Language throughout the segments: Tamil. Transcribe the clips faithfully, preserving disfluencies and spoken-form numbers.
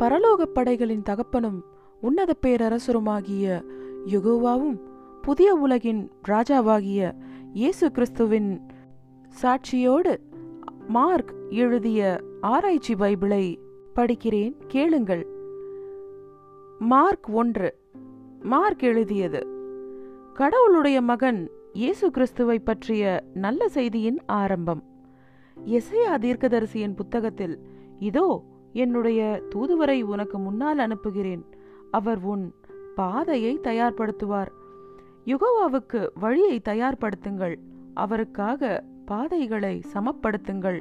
பரலோகப் படைகளின் தகப்பனும் உன்னத பேரரசருமாகிய யெகோவாவும் புதிய உலகின் ராஜாவாகிய இயேசு கிறிஸ்துவின் சாட்சியோடு மார்க் எழுதிய ஆராய்ச்சி பைபிளை படிக்கிறேன், கேளுங்கள். மார்க் ஒன்று. மார்க் எழுதியது. கடவுளுடைய மகன் இயேசு கிறிஸ்துவை பற்றிய நல்ல செய்தியின் ஆரம்பம். எசையா தீர்க்கதரிசியின் புத்தகத்தில், இதோ என்னுடைய தூதுவரை உனக்கு முன்னால் அனுப்புகிறேன், அவர் உன் பாதையை தயார்படுத்துவார். யெகோவாவுக்கு வழியை தயார்படுத்துங்கள், அவருக்காக பாதைகளை சமப்படுத்துங்கள்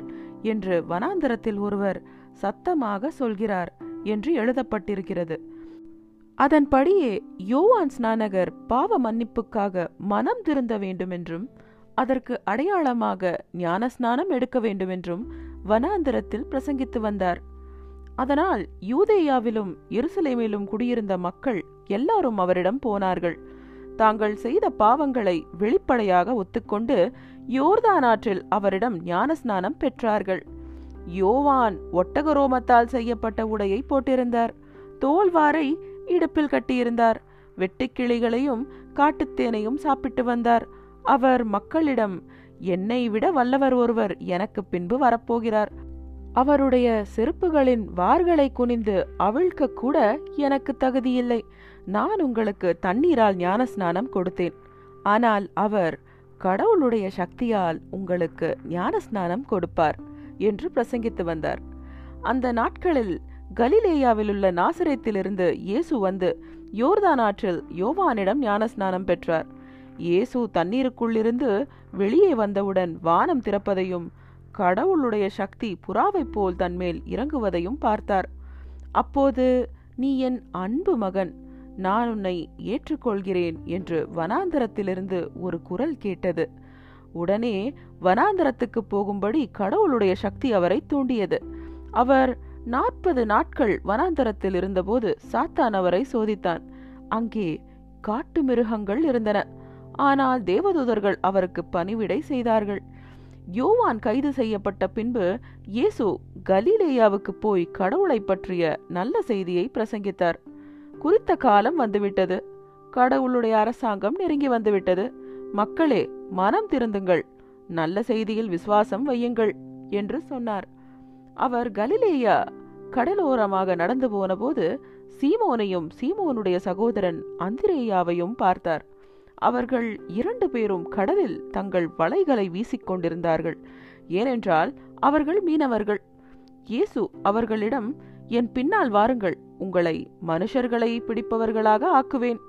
என்று வனாந்தரத்தில் ஒருவர் சத்தமாக சொல்கிறார் என்று எழுதப்பட்டிருக்கிறது. அதன்படியே யோவான் ஸ்நானகர் பாவ மன்னிப்புக்காக மனம் திருந்த வேண்டுமென்றும் அதற்கு அடையாளமாக ஞானஸ்நானம் எடுக்க வேண்டுமென்றும் வனாந்தரத்தில் பிரசங்கித்து வந்தார். அதனால் யூதேயாவிலும் எருசலேமிலும் குடியிருந்த மக்கள் எல்லாரும் அவரிடம் போனார்கள். தாங்கள் செய்த பாவங்களை வெளிப்படையாக ஒத்துக்கொண்டு யோர்தான் ஆற்றில் அவரிடம் ஞானஸ்நானம் பெற்றார்கள். யோவான் ஒட்டகரோமத்தால் செய்யப்பட்ட உடையை போட்டிருந்தார், தோல்வாரை இடுப்பில் கட்டியிருந்தார், வெட்டுக்கிளிகளையும் காட்டுத்தேனையும் சாப்பிட்டு வந்தார். அவர் மக்களிடம், என்னை விட வல்லவர் ஒருவர் எனக்கு பின்பு வரப்போகிறார், அவருடைய செருப்புகளின் வார்களை குனிந்து அவிழ்க்க கூட எனக்கு தகுதியில்லை, நான் உங்களுக்கு தண்ணீரால் ஞானஸ்நானம் கொடுத்தேன், ஆனால் அவர் கடவுளுடைய சக்தியால் உங்களுக்கு ஞானஸ்நானம் கொடுப்பார் என்று பிரசங்கித்து வந்தார். அந்த நாட்களில் கலிலேயாவிலுள்ள நாசரேத்திலிருந்து இயேசு வந்து யோர்தான் ஆற்றில் யோவானிடம் ஞானஸ்நானம் பெற்றார். இயேசு தண்ணீருக்குள்ளிருந்து வெளியே வந்தவுடன் வானம் திறப்பதையும் கடவுளுடைய சக்தி புறாவை போல் தன்மேல் இறங்குவதையும் பார்த்தார். அப்போது, நீ என் அன்பு மகன், நான் உன்னை ஏற்றுக்கொள்கிறேன் என்று வனாந்தரத்திலிருந்து ஒரு குரல் கேட்டது. உடனே வனாந்தரத்துக்கு போகும்படி கடவுளுடைய சக்தி அவரை தூண்டியது. அவர் நாற்பது நாட்கள் வனாந்தரத்தில் இருந்தபோது சாத்தான் அவரை சோதித்தான். அங்கே காட்டு மிருகங்கள் இருந்தன, ஆனால் தேவதூதர்கள் அவருக்கு பணிவிடை செய்தார்கள். யோவான் கைது செய்யப்பட்ட பின்பு இயேசு கலிலேயாவுக்கு போய் கடவுளை பற்றிய நல்ல செய்தியை பிரசங்கித்தார். குறித்த காலம் வந்துவிட்டது, கடவுளுடைய அரசாங்கம் நெருங்கி வந்துவிட்டது, மக்களே மனம் திருந்துங்கள், நல்ல செய்தியில் விசுவாசம் வையுங்கள் என்று சொன்னார். அவர் கலிலேயா கடலோரமாக நடந்து போன போது சீமோனையும் சீமோனுடைய சகோதரன் அந்திரேயாவையும் பார்த்தார். அவர்கள் இரண்டு பேரும் கடலில் தங்கள் வலைகளை வீசிக்கொண்டிருந்தார்கள், ஏனென்றால் அவர்கள் மீனவர்கள். இயேசு அவர்களிடம், என் பின்னால் வாருங்கள், உங்களை மனுஷர்களை பிடிப்பவர்களாக ஆக்குவேன்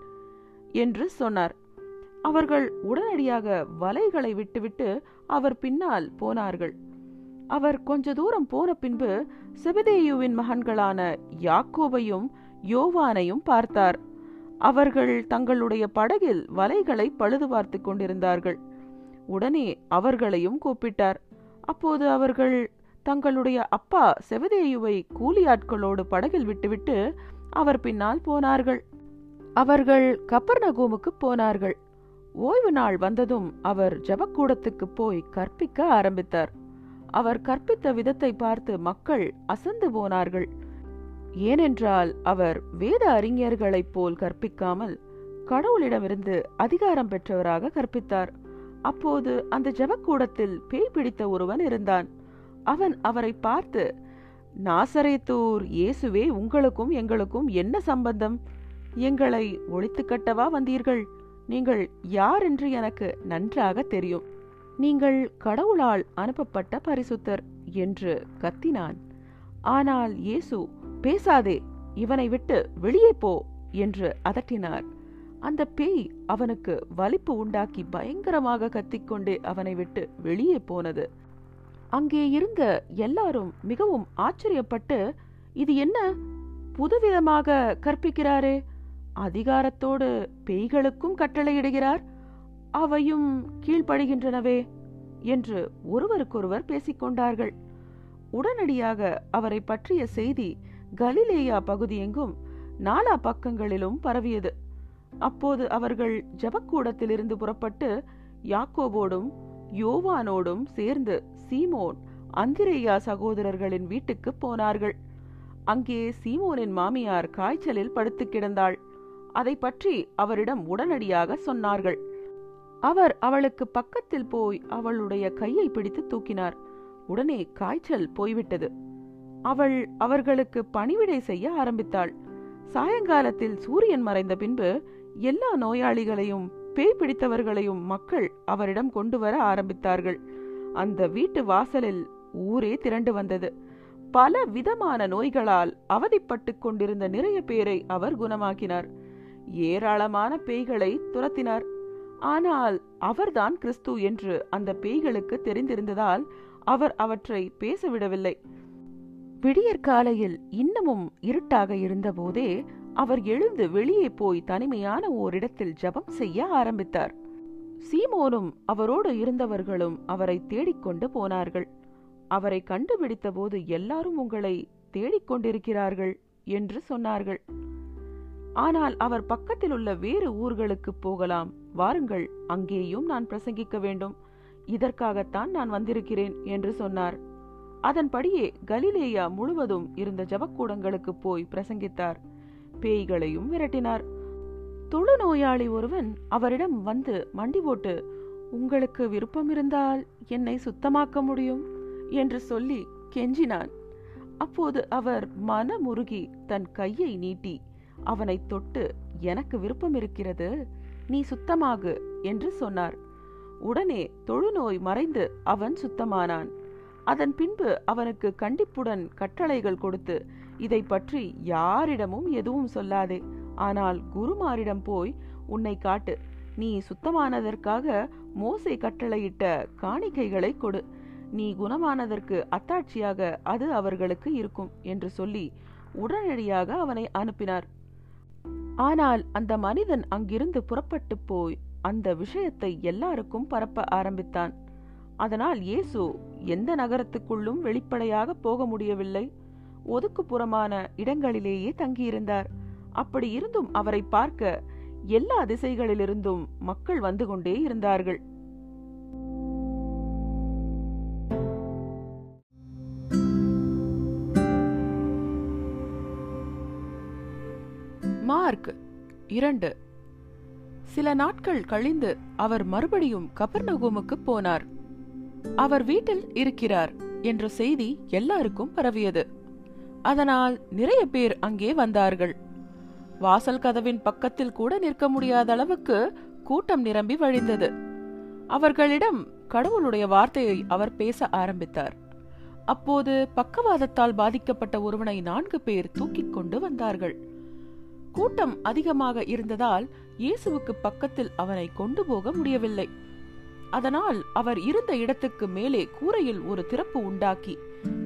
என்று சொன்னார். அவர்கள் உடனடியாக வலைகளை விட்டுவிட்டு அவர் பின்னால் போனார்கள். அவர் கொஞ்ச தூரம் போன பின்பு செபதேயுவின் மகன்களான யாக்கோபையும் யோவானையும் பார்த்தார். அவர்கள் தங்களுடைய படகில் வலைகளை பழுது பார்த்து கொண்டிருந்தார்கள். உடனே அவர்களையும் கூப்பிட்டார். அப்போது அவர்கள் தங்களுடைய அப்பா செபதேயுவை கூலியாட்களோடு படகில் விட்டுவிட்டு அவர் பின்னால் போனார்கள். அவர்கள் கப்பர்நகூமுக்கு போனார்கள். ஓய்வு நாள் வந்ததும் அவர் ஜெபக்கூடத்துக்கு போய் கற்பிக்க ஆரம்பித்தார். அவர் கற்பித்த விதத்தை பார்த்து மக்கள் அசந்து போனார்கள். ஏனென்றால் அவர் வேத அறிஞர்களைப் போல் கற்பிக்காமல் கடவுளிடமிருந்து அதிகாரம் பெற்றவராக கற்பித்தார். அப்போது அந்த ஜெபக்கூடத்தில் பேய் பிடித்த ஒருவன் இருந்தான். அவன் அவரை பார்த்து, நாசரேத்தூர் இயேசுவே, உங்களுக்கும் எங்களுக்கும் என்ன சம்பந்தம்? எங்களை ஒழித்து கட்டவா வந்தீர்கள்? நீங்கள் யார் என்று எனக்கு நன்றாக தெரியும். நீங்கள் கடவுளால் அனுப்பப்பட்ட பரிசுத்தர் என்று கத்தினான். ஆனால் இயேசு, பேசாதே, இவனை விட்டு வெளியே போ என்று அதட்டினார். அந்த பேய் அவனுக்கு வலிப்பு உண்டாக்கி பயங்கரமாக கத்திக்கொண்டே அவனை விட்டு வெளியே போனது. அங்கே இருந்த எல்லாரும் மிகவும் ஆச்சரியப்பட்டு, இது என்ன புதுவிதமாக கற்பிக்கிறாரே, அதிகாரத்தோடு பேய்களுக்கும் கட்டளையிடுகிறார், அவையும் கீழ்ப்படுகின்றனவே என்று ஒருவருக்கொருவர் பேசிக்கொண்டார்கள். உடனடியாக அவரை பற்றிய செய்தி கலிலேயா பகுதியெங்கும் நாலா பக்கங்களிலும் பரவியது. அப்போது அவர்கள் ஜெபக்கூடத்திலிருந்து புறப்பட்டு யாக்கோபோடும் யோவானோடும் சேர்ந்து சீமோன் அந்திரேயா சகோதரர்களின் வீட்டுக்கு போனார்கள். அங்கே சீமோனின் மாமியார் காய்ச்சலில் படுத்து கிடந்தாள். அதை பற்றி அவரிடம் உடனடியாக சொன்னார்கள். அவர் அவளுக்கு பக்கத்தில் போய் அவளுடைய கையை பிடித்து தூக்கினார். உடனே காய்ச்சல் போய்விட்டது. அவள் அவர்களுக்கு பணிவிடை செய்ய ஆரம்பித்தாள். சாயங்காலத்தில் சூரியன் மறைந்த பின்பு எல்லா நோயாளிகளையும் பேய் பிடித்தவர்களையும் மக்கள் அவரிடம் கொண்டு வர ஆரம்பித்தார்கள். அந்த வீட்டு வாசலில் ஊரே திரண்டு வந்தது. பல விதமான நோய்களால் அவதிப்பட்டு கொண்டிருந்த நிறைய பேரை அவர் குணமாக்கினார். ஏராளமான பேய்களை துரத்தினார். ஆனால் அவர்தான் கிறிஸ்து என்று அந்த பேய்களுக்கு தெரிந்திருந்ததால் அவர் அவற்றை பேசவிடவில்லை. விடியற்காலையில் இன்னமும் இருட்டாக இருந்தபோதே அவர் எழுந்து வெளியே போய் தனிமையான ஓரிடத்தில் ஜபம் செய்ய ஆரம்பித்தார். சீமோனும் அவரோடு இருந்தவர்களும் அவரை தேடிக்கொண்டு போனார்கள். அவரை கண்டுபிடித்த போது, எல்லாரும் உங்களை தேடிக்கொண்டிருக்கிறார்கள் என்று சொன்னார்கள். ஆனால் அவர் பக்கத்தில் உள்ள வேறு ஊர்களுக்கு போகலாம், வாருங்கள், அங்கேயும் நான் பிரசங்கிக்க வேண்டும், இதற்காகத்தான் நான் வந்திருக்கிறேன் என்று சொன்னார். அதன்படியே கலிலேயா முழுவதும் இருந்த ஜபக்கூடங்களுக்கு போய் பிரசங்கித்தார். பேய்களையும் விரட்டினார். தொழு நோயாளி ஒருவன் அவரிடம் வந்து மண்டி போட்டு, உங்களுக்கு விருப்பம் இருந்தால் என்னை சுத்தமாக்க முடியும் என்று சொல்லி கெஞ்சினான். அப்போது அவர் மனமுருகி தன் கையை நீட்டி அவனை தொட்டு, எனக்கு விருப்பம் இருக்கிறது, நீ சுத்தமாகு என்று சொன்னார். உடனே தொழுநோய் மறைந்து அவன் சுத்தமானான். அதன் பின்பு அவனுக்கு கண்டிப்புடன் கட்டளைகள் கொடுத்து, இதை பற்றி யாரிடமும் எதுவும் சொல்லாதே, ஆனால் குருமாரிடம் போய் உன்னை காட்டு, நீ சுத்தமானதற்காக மோசே கட்டளையிட்ட காணிக்கைகளை கொடு, நீ குணமானதற்கு அத்தாட்சியாக அது அவர்களுக்கு இருக்கும் என்று சொல்லி உடனடியாக அவனை அனுப்பினார். ஆனால் அந்த மனிதன் அங்கிருந்து புறப்பட்டு போய் அந்த விஷயத்தை எல்லாருக்கும் பரப்ப ஆரம்பித்தான். அதனால் இயேசு எந்த நகரத்துக்குள்ளும் வெளிப்படையாக போக முடியவில்லை. ஒதுக்குப்புறமான இடங்களிலேயே தங்கியிருந்தார். அப்படி இருந்தும் அவரை பார்க்க எல்லா திசைகளிலிருந்தும் மக்கள் வந்து கொண்டே இருந்தார்கள். மார்க் இரண்டு. சில நாட்கள் கழிந்து அவர் மறுபடியும் கபர்நகூமுக்கு போனார். அவர் வீட்டில் இருக்கிறார் என்ற செய்தி எல்லாருக்கும் பரவியது. அதனால் நிறைய பேர் அங்கே வந்தார்கள். வாசல் கதவின் பக்கத்தில் கூட நிற்க முடியாத அளவுக்கு கூட்டம் நிரம்பி வழிந்தது. அவர்களிடம் கடவுளுடைய வார்த்தையை அவர் பேச ஆரம்பித்தார். அப்போது பக்கவாதத்தால் பாதிக்கப்பட்ட ஒருவனை நான்கு பேர் தூக்கிக் கொண்டு வந்தார்கள். கூட்டம் அதிகமாக இருந்ததால் இயேசுவுக்கு பக்கத்தில் அவனை கொண்டு போக முடியவில்லை. அதனால் அவர் இருந்த இடத்துக்கு மேலே கூரையில் ஒரு திறப்பு உண்டாக்கி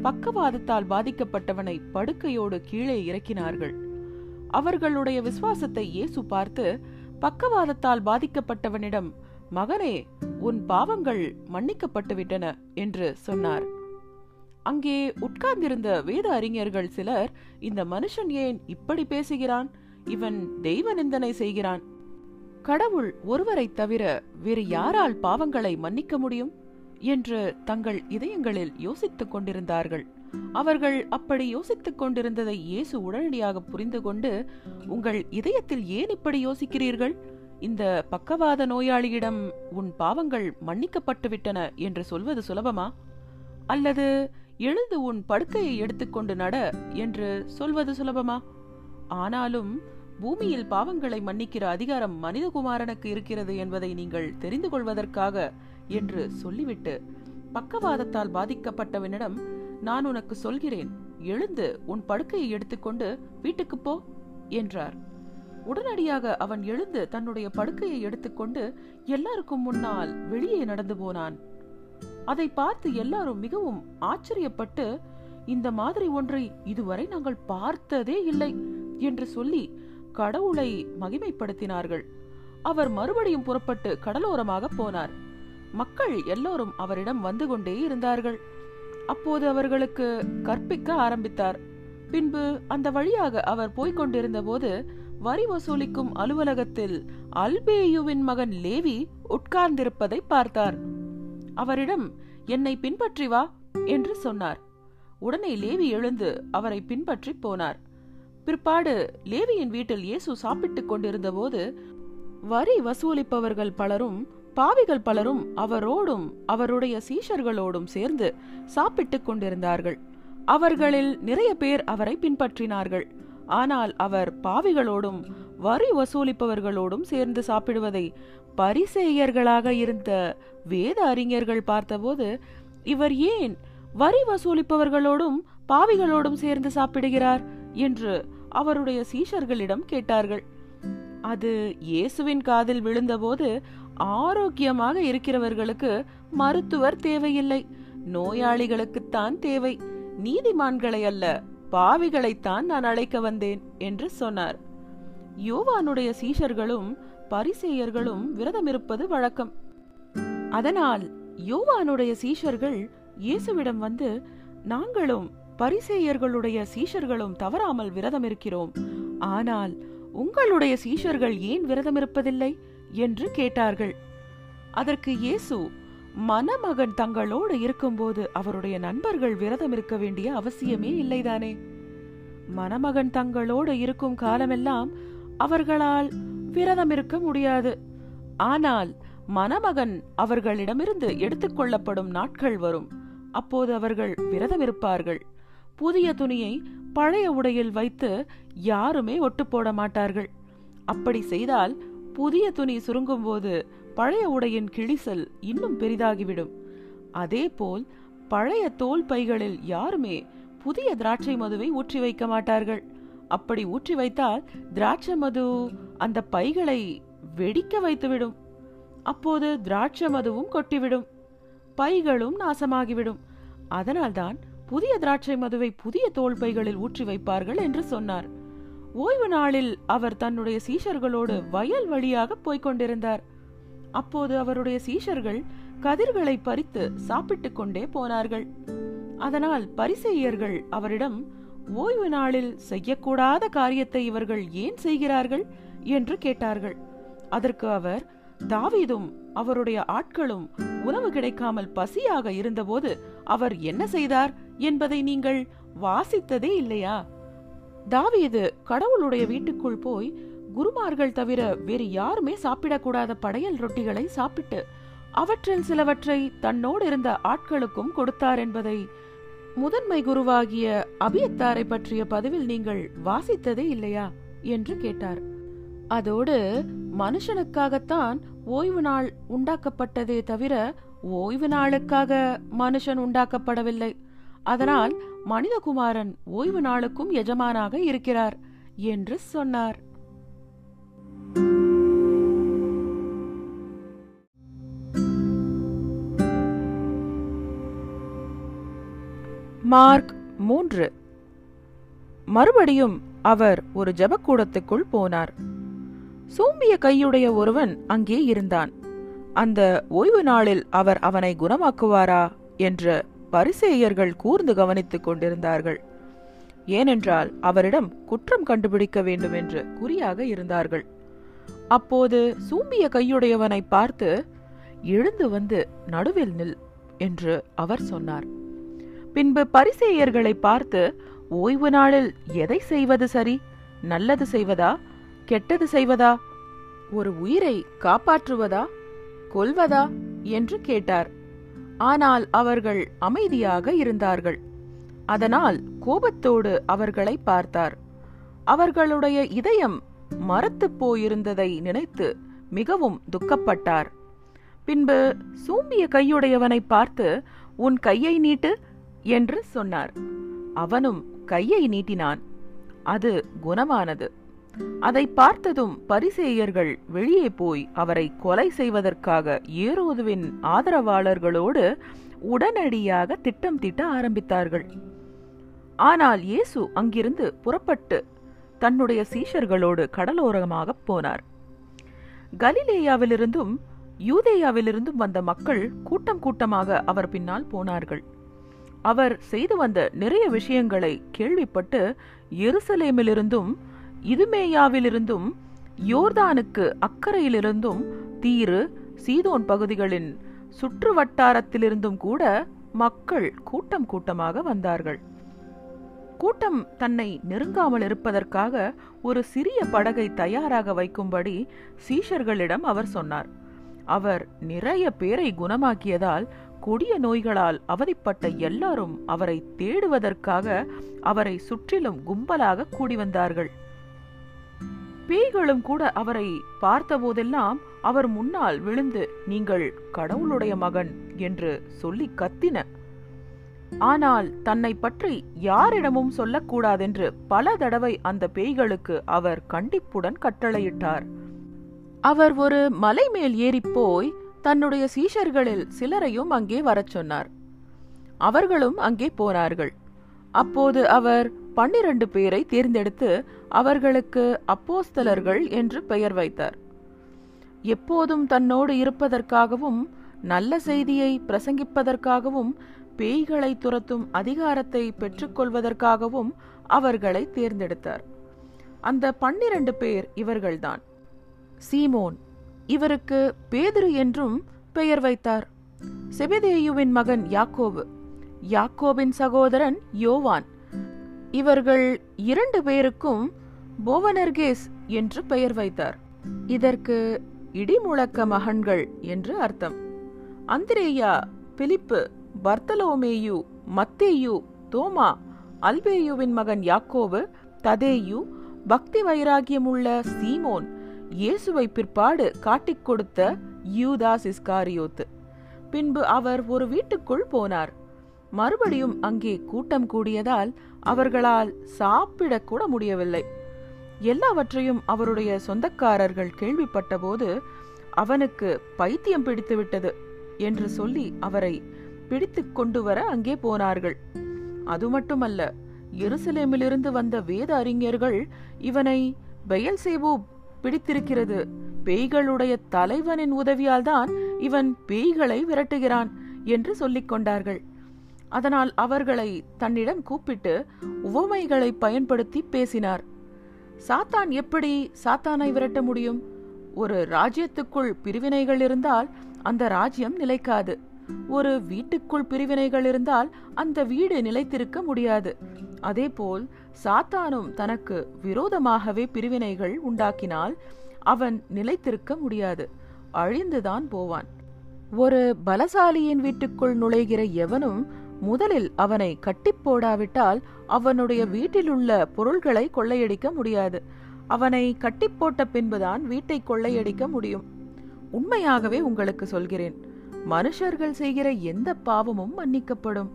பக்கவாதத்தால் பாதிக்கப்பட்டவனை படுக்கையோடு கீழே இறக்கினார்கள். அவர்களுடைய விசுவாசத்தை இயேசு பார்த்து, பக்கவாதத்தால் பாதிக்கப்பட்டவனிடம், மகனே, உன் பாவங்கள் மன்னிக்கப்பட்டுவிட்டன என்று சொன்னார். அங்கே உட்கார்ந்திருந்த வேத அறிஞர்கள் சிலர், இந்த மனுஷன் ஏன் இப்படி பேசுகிறான், இவன் தெய்வ நிந்தனை செய்கிறான், கடவுள் ஒருவரை தவிர வேறு யாரால் பாவங்களை மன்னிக்க முடியும் என்று தங்கள் இதயங்களில் யோசித்துக் கொண்டிருந்தார்கள். அவர்கள் அப்படி யோசித்துக் கொண்டிருந்ததை இயேசு உடனடியாக புரிந்து கொண்டு, உங்கள் இதயத்தில் ஏன் இப்படி யோசிக்கிறீர்கள், இந்த பக்கவாத நோயாளியிடம் உன் பாவங்கள் மன்னிக்கப்பட்டுவிட்டன என்று சொல்வது சுலபமா, அல்லது எழுந்து உன் படுக்கையை எடுத்துக்கொண்டு நட என்று சொல்வது சுலபமா? ஆனாலும் பூமியில் பாவங்களை மன்னிக்கிற அதிகாரம் மனிதகுமாரனுக்கு இருக்கிறது என்பதை நீங்கள் தெரிந்து கொள்வதற்காக என்று சொல்லிவிட்டு பக்கவாதத்தால் பாதிக்கப்பட்டவனிடம், நான் உனக்கு சொல்கிறேன், எழுந்து உன் படுக்கையை எடுத்துக்கொண்டு வீட்டுக்கு போ என்றார். உடனடியாக அவன் எழுந்து தன்னுடைய படுக்கையை எடுத்துக்கொண்டு எல்லாருக்கும் முன்னால் வெளியே நடந்து போனான். அதை பார்த்து எல்லாரும் மிகவும் ஆச்சரியப்பட்டு, இந்த மாதிரி ஒன்றை இதுவரை நாங்கள் பார்த்ததே இல்லை என்று சொல்லி கடவுளை மகிமைப்படுத்தினார்கள். அவர் மறுபடியும் புறப்பட்டு கடலோரமாக போனார். மக்கள் எல்லோரும் அவரிடம் வந்து கொண்டே இருந்தார்கள். அப்போது அவர்களுக்கு கற்பிக்க ஆரம்பித்தார். பின்பு அந்த வழியாக அவர் போய்கொண்டிருந்த போது வரி வசூலிக்கும் அலுவலகத்தில் அல்பேயுவின் மகன் லேவி உட்கார்ந்திருப்பதை பார்த்தார். அவரிடம், என்னை பின்பற்றி வா என்று சொன்னார். உடனே லேவி எழுந்து அவரை பின்பற்றி போனார். பிற்பாடு லேவியின் வீட்டில் இயேசு சாப்பிட்டுக் கொண்டிருந்த போது வரி வசூலிப்பவர்கள் பலரும் பாவிகள் பலரும் அவரோடும் அவருடைய சீஷர்களோடும் சேர்ந்து சாப்பிட்டுக் கொண்டிருந்தார்கள். அவர்களில் நிறைய பேர் அவரை பின்பற்றினார்கள். ஆனால் அவர் பாவிகளோடும் வரி வசூலிப்பவர்களோடும் சேர்ந்து சாப்பிடுவதை பரிசேயர்களாக இருந்த வேத அறிஞர்கள் பார்த்தபோது, இவர் ஏன் வரி வசூலிப்பவர்களோடும் பாவிகளோடும் சேர்ந்து சாப்பிடுகிறார் என்று அவருடைய சீஷர்களிடம் கேட்டார்கள். அது இயேசுவின் காதில் விழுந்தபோது, ஆரோக்கியமாக இருக்கிறவர்களுக்கு மருத்துவர் தேவையில்லை, நோயாளிகளுக்குத்தான் தேவை. நீதிமான்களை அல்ல, பாவிகளைத்தான் நான் அழைக்க வந்தேன் என்று சொன்னார். யோவானுடைய சீஷர்களும் பரிசேயர்களும் விரதமிருப்பது வழக்கம். அதனால் யோவானுடைய சீஷர்கள் இயேசுவிடம் வந்து, நாங்களும் பரிசேயர்களுடைய சீஷர்களும் தவறாமல் விரதம் இருக்கிறோம், ஆனால் உங்களுடைய சீஷர்கள் ஏன் விரதம் இருப்பதில்லை என்று கேட்டார்கள். அதற்கு இயேசு, மணமகன் தங்களோடு இருக்கும்போது அவருடைய நண்பர்கள் விரதம் இருக்க வேண்டிய அவசியமே இல்லைதானே. மணமகன் தங்களோடு இருக்கும் காலமெல்லாம் அவர்களால் விரதம் இருக்க முடியாது. ஆனால் மணமகன் அவர்களிடமிருந்து எடுத்துக்கொள்ளப்படும் நாட்கள் வரும். அப்போது அவர்கள் விரதம் இருப்பார்கள். புதிய துணியை பழைய உடையில் வைத்து யாருமே ஒட்டு போட மாட்டார்கள். அப்படி செய்தால் புதிய துணி சுருங்கும் போது பழைய உடையின் கிழிசல் இன்னும் பெரிதாகிவிடும். அதேபோல் பழைய தோல் பைகளில் யாருமே புதிய திராட்சை மதுவை ஊற்றி வைக்க மாட்டார்கள். அப்படி ஊற்றி வைத்தால் திராட்சை மது அந்த பைகளை வெடிக்க வைத்துவிடும். அப்போது திராட்சை மதுவும் கொட்டிவிடும், பைகளும் நாசமாகிவிடும். அதனால்தான் புதிய திராட்சை மதுவை புதிய தோல் பைகளில் ஊற்றி வைப்பார்கள் என்று சொன்னார். ஓய்வு நாளில் அவர் தன்னுடைய சீஷர்களோடு வயல் வழியாக போய்கொண்டிருந்தார். அப்போது அவருடைய சீஷர்கள் கதிர்களை பறித்து சாப்பிட்டு கொண்டே போனார்கள். அதனால் பரிசேயர்கள் அவரிடம், ஓய்வு நாளில் செய்யக்கூடாத காரியத்தை இவர்கள் ஏன் செய்கிறார்கள் என்று கேட்டார்கள். அதற்கு அவர், தாவீதும் அவருடைய ஆட்களும் உணவு கிடைக்காமல் பசியாக இருந்தபோது அவர் என்ன செய்தார் என்பதை நீங்கள் வாசித்ததே இல்லையா? தாவீது கடவுளுடைய வீட்டுக்குள் போய் குருமார்கள் தவிர வேறு யாருமே சாப்பிடக்கூடாத படையல் ரொட்டிகளை சாப்பிட்டு அவற்றில் சிலவற்றை தன்னோடு இருந்த ஆட்களுக்கும் கொடுத்தார் என்பதை முதன்மை குருவாகிய அபியத்தாரை பற்றிய பதிவில் நீங்கள் வாசித்ததே இல்லையா என்று கேட்டார். அதோடு, மனுஷனுக்காகத்தான் ஓய்வு நாள் உண்டாக்கப்பட்டதே தவிர ஓய்வு நாளுக்காக மனுஷன் உண்டாக்கப்படவில்லை. அதனால் மனிதகுமாரன் ஓய்வு நாளுக்கும் எஜமானாக இருக்கிறார் என்று சொன்னார். மார்க் மூன்று. மறுபடியும் அவர் ஒரு ஜெபக்கூடத்துக்குள் போனார். சூம்பிய கையுடைய ஒருவன் அங்கே இருந்தான். அந்த ஓய்வு நாளில் அவர் அவனை குணமாக்குவாரா என்று பரிசேயர்கள் கூர்ந்து கவனித்துக் கொண்டிருந்தார்கள். ஏனென்றால் அவரிடம் குற்றம் கண்டுபிடிக்க வேண்டும் என்று குறியாக இருந்தார்கள். அப்போது சூம்பிய கையுடையவனை பார்த்து, எழுந்து வந்து நடுவில் நில் என்று அவர் சொன்னார். பின்பு பரிசேயர்களை பார்த்து, ஓய்வு நாளில் எதை செய்வது சரி, நல்லது செய்வதா, கெட்டது செய்வதா, ஒரு உயிரை காப்பாற்றுவதா, கொல்வதா என்று கேட்டார். ஆனால் அவர்கள் அமைதியாக இருந்தார்கள். அதனால் கோபத்தோடு அவர்களை பார்த்தார். அவர்களுடைய இதயம் மரத்து போயிருந்ததை நினைத்து மிகவும் துக்கப்பட்டார். பின்பு சூம்பிய கையுடையவனை பார்த்து, உன் கையை நீட்டு என்று சொன்னார். அவனும் கையை நீட்டினான். அது குணமானது. அதை பார்த்ததும் பரிசேயர்கள் வெளியே போய் அவரை கொலை செய்வதற்காக ஏரோதுவின் ஆதரவாளர்களோடு உடனடியாக திட்டம் தீட்ட ஆரம்பித்தார்கள். ஆனால் இயேசு அங்கிருந்து புறப்பட்டு தன்னுடைய சீஷர்களோடு கடலோரமாக போனார். கலிலேயாவிலிருந்தும் யூதேயாவிலிருந்தும் வந்த மக்கள் கூட்டம் கூட்டமாக அவர் பின்னால் போனார்கள். அவர் செய்து வந்த நிறைய விஷயங்களை கேள்விப்பட்டு எருசலேமிலிருந்தும் இதுமேயாவிலிருந்தும் யோர்தானுக்கு அக்கறையிலிருந்தும் தீரு சீதோன் பகுதிகளின் சுற்று வட்டாரத்திலிருந்தும் கூட மக்கள் கூட்டம் கூட்டமாக வந்தார்கள். கூட்டம் தன்னை நெருங்காமல் இருப்பதற்காக ஒரு சிறிய படகை தயாராக வைக்கும்படி சீஷர்களிடம் அவர் சொன்னார். அவர் நிறைய பேரை குணமாக்கியதால் கொடிய நோய்களால் அவதிப்பட்ட எல்லாரும் அவரை தேடுவதற்காக அவரை சுற்றிலும் கும்பலாக கூடி வந்தார்கள். பேய்களும் கூட அவரை பார்த்தபோதெல்லாம் அவர் முன்னால் விழுந்து, நீங்கள் கடவுளுடைய மகன் என்று சொல்லி கத்தின. ஆனால் தன்னை பற்றி யாரிடமும் சொல்லக்கூடாதென்று பல தடவை அந்த பேய்களுக்கு அவர் கண்டிப்புடன் கட்டளையிட்டார். அவர் ஒரு மலை மேல் ஏறி போய் தன்னுடைய சீஷர்களில் சிலரையும் அங்கே வரச் சொன்னார். அவர்களும் அங்கே போனார்கள். அப்போது அவர் பன்னிரண்டு பேரை தேர்ந்தெடுத்து அவர்களுக்கு அப்போஸ்தலர்கள் என்று பெயர் வைத்தார். எப்போதும் தன்னோடு இருப்பதற்காகவும் நல்ல செய்தியை பிரசங்கிப்பதற்காகவும் பேய்களை துரத்தும் அதிகாரத்தை பெற்றுக்கொள்வதற்காகவும் அவர்களை தேர்ந்தெடுத்தார். அந்த பன்னிரண்டு பேர் இவர்கள்தான். சீமோன், இவருக்கு பேதுரு என்றும் பெயர் வைத்தார். செபதேயுவின் மகன் யாக்கோபு, யாக்கோபின் சகோதரன் யோவான், இவர்கள் இரண்டு பேருக்கும் போவனர்கேஸ் என்று பெயர் வைத்தார். இதற்கு இடிமுழக்க மகன்கள் என்று அர்த்தம். அந்திரேயா, பிலிப்பு, பர்த்தலோமேயு, மத்தேயு, தோமா, அல்பேயுவின் மகன் யாக்கோபு, ததேயு, பக்தி வைராகியமுள்ள சீமோன், இயேசுவை பிற்பாடு காட்டிக் கொடுத்த யூதாஸ் இஸ்காரியோத்து. பின்பு அவர் ஒரு வீட்டுக்குள் போனார். மறுபடியும் அங்கே கூட்டம் கூடியதால் அவர்களால் சாப்பிடக்கூட முடியவில்லை. எல்லாவற்றையும் அவருடைய சொந்தக்காரர்கள் கேள்விப்பட்ட போது, அவனுக்கு பைத்தியம் பிடித்துவிட்டது என்று சொல்லி அவரை பிடித்து கொண்டு வர அங்கே போனார்கள். அது மட்டுமல்ல, எருசலேமிலிருந்து வந்த வேத அறிஞர்கள் இவனை பெயல்செபூப் பிடித்திருக்கிறது, பேய்களுடைய தலைவனின் உதவியால் தான் இவன் பேய்களை விரட்டுகிறான் என்று சொல்லிக் கொண்டார்கள். அதனால் அவர்களை தன்னிடம் கூப்பிட்டு உவமைகளை பயன்படுத்தி பேசினார். சாத்தான் எப்படி சாத்தானை விரட்ட முடியும்? ஒரு ராஜ்யத்துக்குள் பிரிவினைகள் இருந்தால் அந்த ராஜ்யம் நிலைக்காது. ஒரு வீட்டுக்குள் பிரிவினைகள் இருந்தால் அந்த வீடு நிலைத்திருக்க முடியாது. அதேபோல் சாத்தானும் தனக்கு விரோதமாகவே பிரிவினைகள் உண்டாக்கினால் அவன் நிலைத்திருக்க முடியாது, அழிந்துதான் போவான். ஒரு பலசாலியின் வீட்டுக்குள் நுழைகிற எவனும் முதலில் அவனை கட்டி போடாவிட்டால் அவனுடைய வீட்டில் உள்ள பொருள்களை கொள்ளையடிக்க முடியாது. அவனை கட்டி போட்ட பின்புதான் வீட்டை கொள்ளையடிக்க முடியும். உண்மையாகவே உங்களுக்கு சொல்கிறேன், மனுஷர்கள் செய்கிற எந்த பாவமும் மன்னிக்கப்படும்,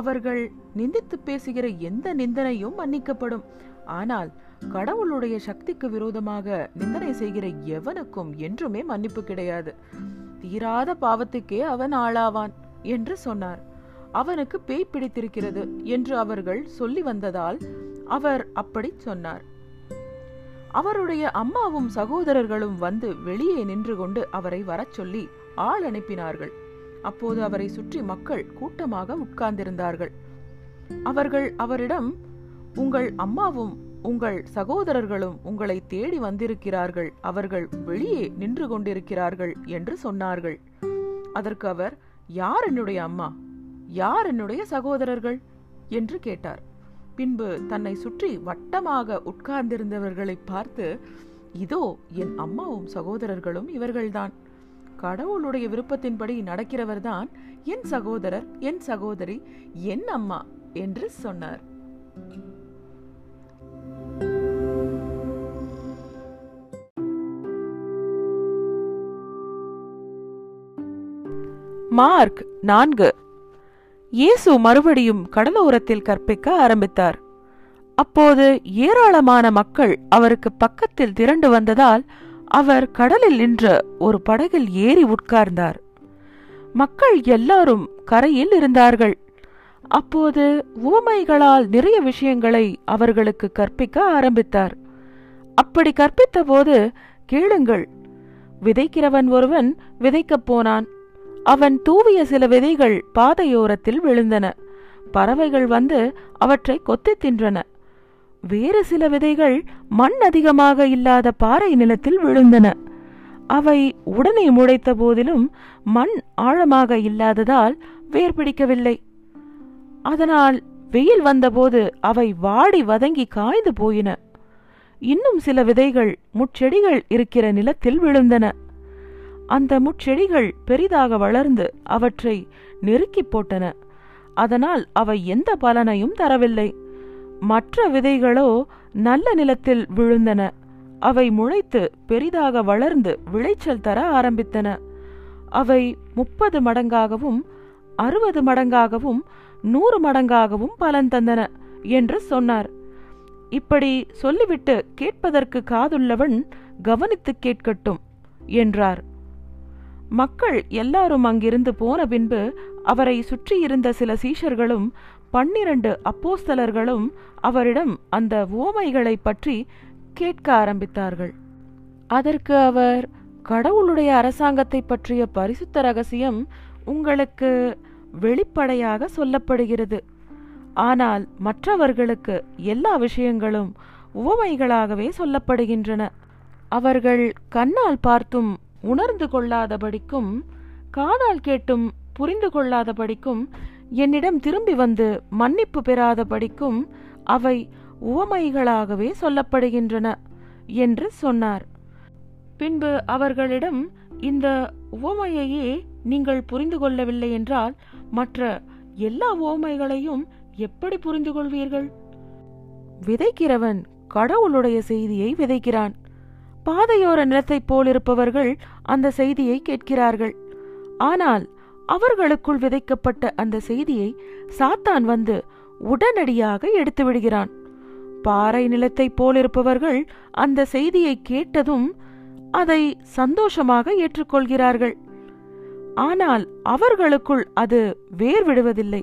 அவர்கள் நிந்தித்து பேசுகிற எந்த நிந்தனையும் மன்னிக்கப்படும். ஆனால் கடவுளுடைய சக்திக்கு விரோதமாக நிந்தனை செய்கிற எவனுக்கும் என்றுமே மன்னிப்பு கிடையாது. தீராத பாவத்துக்கே அவன் ஆளாவான் என்று சொன்னார். அவனுக்கு பேய் பிடித்திருக்கிறது என்று அவர்கள் சொல்லி வந்ததால் அவர் அப்படி சொன்னார். அவருடைய அம்மாவும் சகோதரர்களும் வந்து வெளியே நின்று கொண்டு அவரை வரச் சொல்லி ஆள் அனுப்பினார்கள். அப்போது அவரை சுற்றி மக்கள் கூட்டமாக உட்கார்ந்திருந்தார்கள். அவர்கள் அவரிடம், உங்கள் அம்மாவும் உங்கள் சகோதரர்களும் உங்களை தேடி வந்திருக்கிறார்கள், அவர்கள் வெளியே நின்று கொண்டிருக்கிறார்கள் என்று சொன்னார்கள். அதற்கு அவர், யார் என்னுடைய அம்மா, யார் என்னுடைய சகோதரர்கள் என்று கேட்டார். பின்பு தன்னை சுற்றி வட்டமாக உட்கார்ந்திருந்தவர்களை பார்த்து, இதோ என் அம்மாவும் சகோதரர்களும் இவர்கள்தான், கடவுளுடைய விருப்பத்தின்படி நடக்கிறவர்தான் என் சகோதரர், என் சகோதரி, என் அம்மா என்று சொன்னார். மார்க் நான்கு. இயேசு மறுபடியும் கடலோரத்தில் கற்பிக்க ஆரம்பித்தார். அப்போது ஏராளமான மக்கள் அவருக்கு பக்கத்தில் திரண்டு வந்ததால் அவர் கடலில் நின்ற ஒரு படகில் ஏறி உட்கார்ந்தார். மக்கள் எல்லாரும் கரையில் இருந்தார்கள். அப்போது உவமைகளால் நிறைய விஷயங்களை அவர்களுக்கு கற்பிக்க ஆரம்பித்தார். அப்படி கற்பித்த போது, கேளுங்கள், விதைக்கிறவன் ஒருவன் விதைக்கப் போனான். அவன் தூவிய சில விதைகள் பாதையோரத்தில் விழுந்தன. பறவைகள் வந்து அவற்றை கொத்தி தின்றன. வேறு சில விதைகள் மண் அதிகமாக இல்லாத பாறை நிலத்தில் விழுந்தன. அவை உடனே முளைத்த போதிலும் மண் ஆழமாக இல்லாததால் வேர் பிடிக்கவில்லை. அதனால் வெயில் வந்தபோது அவை வாடி வதங்கி காய்ந்து போயின. இன்னும் சில விதைகள் முட்செடிகள் இருக்கிற நிலத்தில் விழுந்தன. அந்த முட்செடிகள் பெரிதாக வளர்ந்து அவற்றை நெருக்கி போட்டன. அதனால் அவை எந்த பலனையும் தரவில்லை. மற்ற விதைகளோ நல்ல நிலத்தில் விழுந்தன. அவை முளைத்து பெரிதாக வளர்ந்து விளைச்சல் தர ஆரம்பித்தன. அவை முப்பது மடங்காகவும் அறுபது மடங்காகவும் நூறு மடங்காகவும் பலன் தந்தன என்று சொன்னார். இப்படி சொல்லிவிட்டு, கேட்பதற்கு காதுள்ளவன் கவனித்து கேட்கட்டும் என்றார். மக்கள் எல்லாரும் அங்கிருந்து போன பின்பு அவரை சுற்றியிருந்த சில சீஷர்களும் பன்னிரண்டு அப்போஸ்தலர்களும் அவரிடம் அந்த உவமைகளை பற்றி கேட்க ஆரம்பித்தார்கள். அதற்கு அவர், கடவுளுடைய அரசாங்கத்தை பற்றிய பரிசுத்த ரகசியம் உங்களுக்கு வெளிப்படையாக சொல்லப்படுகிறது. ஆனால் மற்றவர்களுக்கு எல்லா விஷயங்களும் உவமைகளாகவே சொல்லப்படுகின்றன. அவர்கள் கண்ணால் பார்த்தும் உணர்ந்து கொள்ளாதபடிக்கும் காதால் கேட்டும் புரிந்து கொள்ளாதபடிக்கும் என்னிடம் திரும்பி வந்து மன்னிப்பு பெறாதபடிக்கும் அவை உவமைகளாகவே சொல்லப்படுகின்றன என்று சொன்னார். பின்பு அவர்களிடம், இந்த உவமையையே நீங்கள் புரிந்து கொள்ளவில்லை என்றால் மற்ற எல்லா உவமைகளையும் எப்படி புரிந்து கொள்வீர்கள்? விதைக்கிறவன் கடவுளுடைய செய்தியை விதைக்கிறான். பாதையோர நிலத்தைப் போலிருப்பவர்கள் அந்த செய்தியை கேட்கிறார்கள். ஆனால் அவர்களுக்குள் விதைக்கப்பட்ட அந்த செய்தியை சாத்தான் வந்து உடனடியாக எடுத்து விடுகிறான். பாறை நிலத்தைப் போலிருப்பவர்கள் அந்த செய்தியை கேட்டதும் அதை சந்தோஷமாக ஏற்றுக்கொள்கிறார்கள். ஆனால் அவர்களுக்குள் அது வேர் விடுவதில்லை.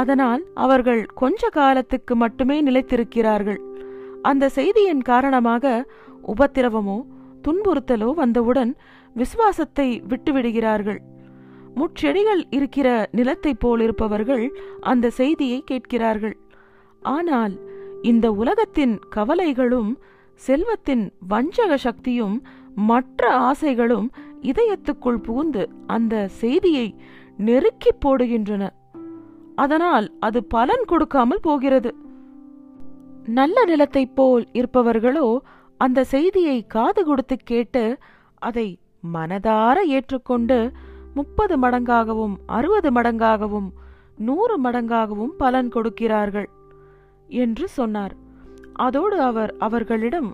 அதனால் அவர்கள் கொஞ்ச காலத்துக்கு மட்டுமே நிலைத்திருக்கிறார்கள். அந்த செய்தியின் காரணமாக உபத்திரவமோ துன்புறுத்தலோ வந்தவுடன் விசுவாசத்தை விட்டுவிடுகிறார்கள். முட்செடிகள் இருக்கிற நிலத்தை போலிருப்பவர்கள் அந்த செய்தியை கேட்கிறார்கள். ஆனால் இந்த உலகத்தின் கவலைகளும் செல்வத்தின் வஞ்சக சக்தியும் மற்ற ஆசைகளும் இதயத்துக்குள் புகுந்து அந்த செய்தியை நெருக்கி போடுகின்றன. அதனால் அது பலன் கொடுக்காமல் போகிறது. நல்ல நிலத்தை போல் இருப்பவர்களோ அந்த செய்தியை காது கொடுத்து கேட்டு அதை மனதார ஏற்றுக்கொண்டு முப்பது மடங்காகவும் அறுபது மடங்காகவும் நூறு மடங்காகவும் பலன் கொடுக்கிறார்கள் என்று சொன்னார். அதோடு அவர் அவர்களிடம்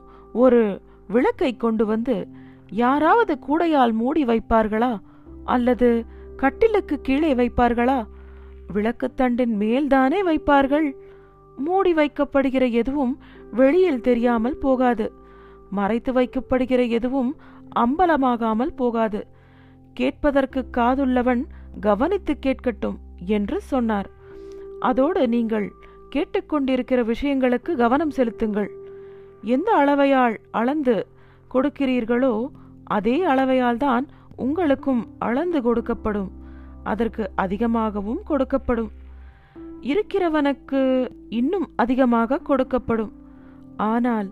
ஒரு விளக்கை கொண்டு வந்து, யாராவது கூடையால் மூடி வைப்பார்களா அல்லது கட்டிலுக்கு கீழே வைப்பார்களா? விளக்குத்தண்டின் மேல்தானே வைப்பார்கள். மூடி வைக்கப்படுகிற எதுவும் வெளியில் தெரியாமல் போகாது. மறைத்து வைக்கப்படுகிற எதுவும் அம்பலமாகாமல் போகாது. கேட்பதற்கு காதுள்ளவன் கவனித்து கேட்கட்டும் என்று சொன்னார். அதோடு, நீங்கள் கேட்டுக்கொண்டிருக்கிற விஷயங்களுக்கு கவனம் செலுத்துங்கள். எந்த அளவையால் அளந்து கொடுக்கிறீர்களோ அதே அளவையால் தான் உங்களுக்கும் அளந்து கொடுக்கப்படும். அதற்கு அதிகமாகவும் கொடுக்கப்படும். இருக்கிறவனுக்கு இன்னும் அதிகமாக கொடுக்கப்படும். ஆனால்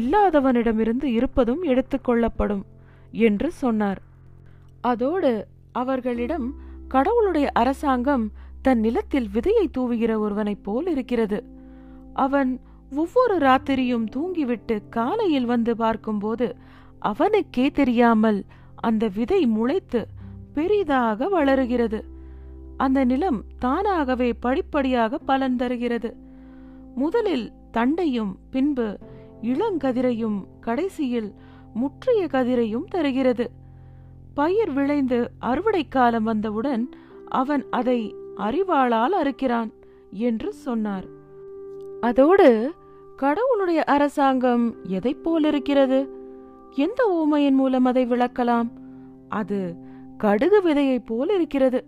இல்லாதவனிடமிருந்து இருப்பதும் எடுத்துக்கொள்ளப்படும் என்று சொன்னார். அதோடு அவர்களிடம், கடவுளுடைய அரசாங்கம் தன் நிலத்தில் விதையை தூவுகிற ஒருவனைப் போல் இருக்கிறது. அவன் ஒவ்வொரு ராத்திரியும் தூங்கிவிட்டு காலையில் வந்து பார்க்கும்போது அவனுக்கே தெரியாமல் அந்த விதை முளைத்து பெரிதாக வளருகிறது. அந்த நிலம் தானாகவே படிப்படியாக பலன் தருகிறது. முதலில் தண்டையும் பின்பு இளங்கதிரையும் கடைசியில் முற்றிய கதிரையும் தருகிறது. பயிர் விளைந்து அறுவடை காலம் வந்தவுடன் அவன் அதை அறிவாளால் அறுக்கிறான் என்று சொன்னார். அதோடு, கடவுளுடைய அரசாங்கம் எதை போலிருக்கிறது? எந்த ஊமையின் மூலம் அதை விளக்கலாம்? அது கடுகு விதையை போல் இருக்கிறது.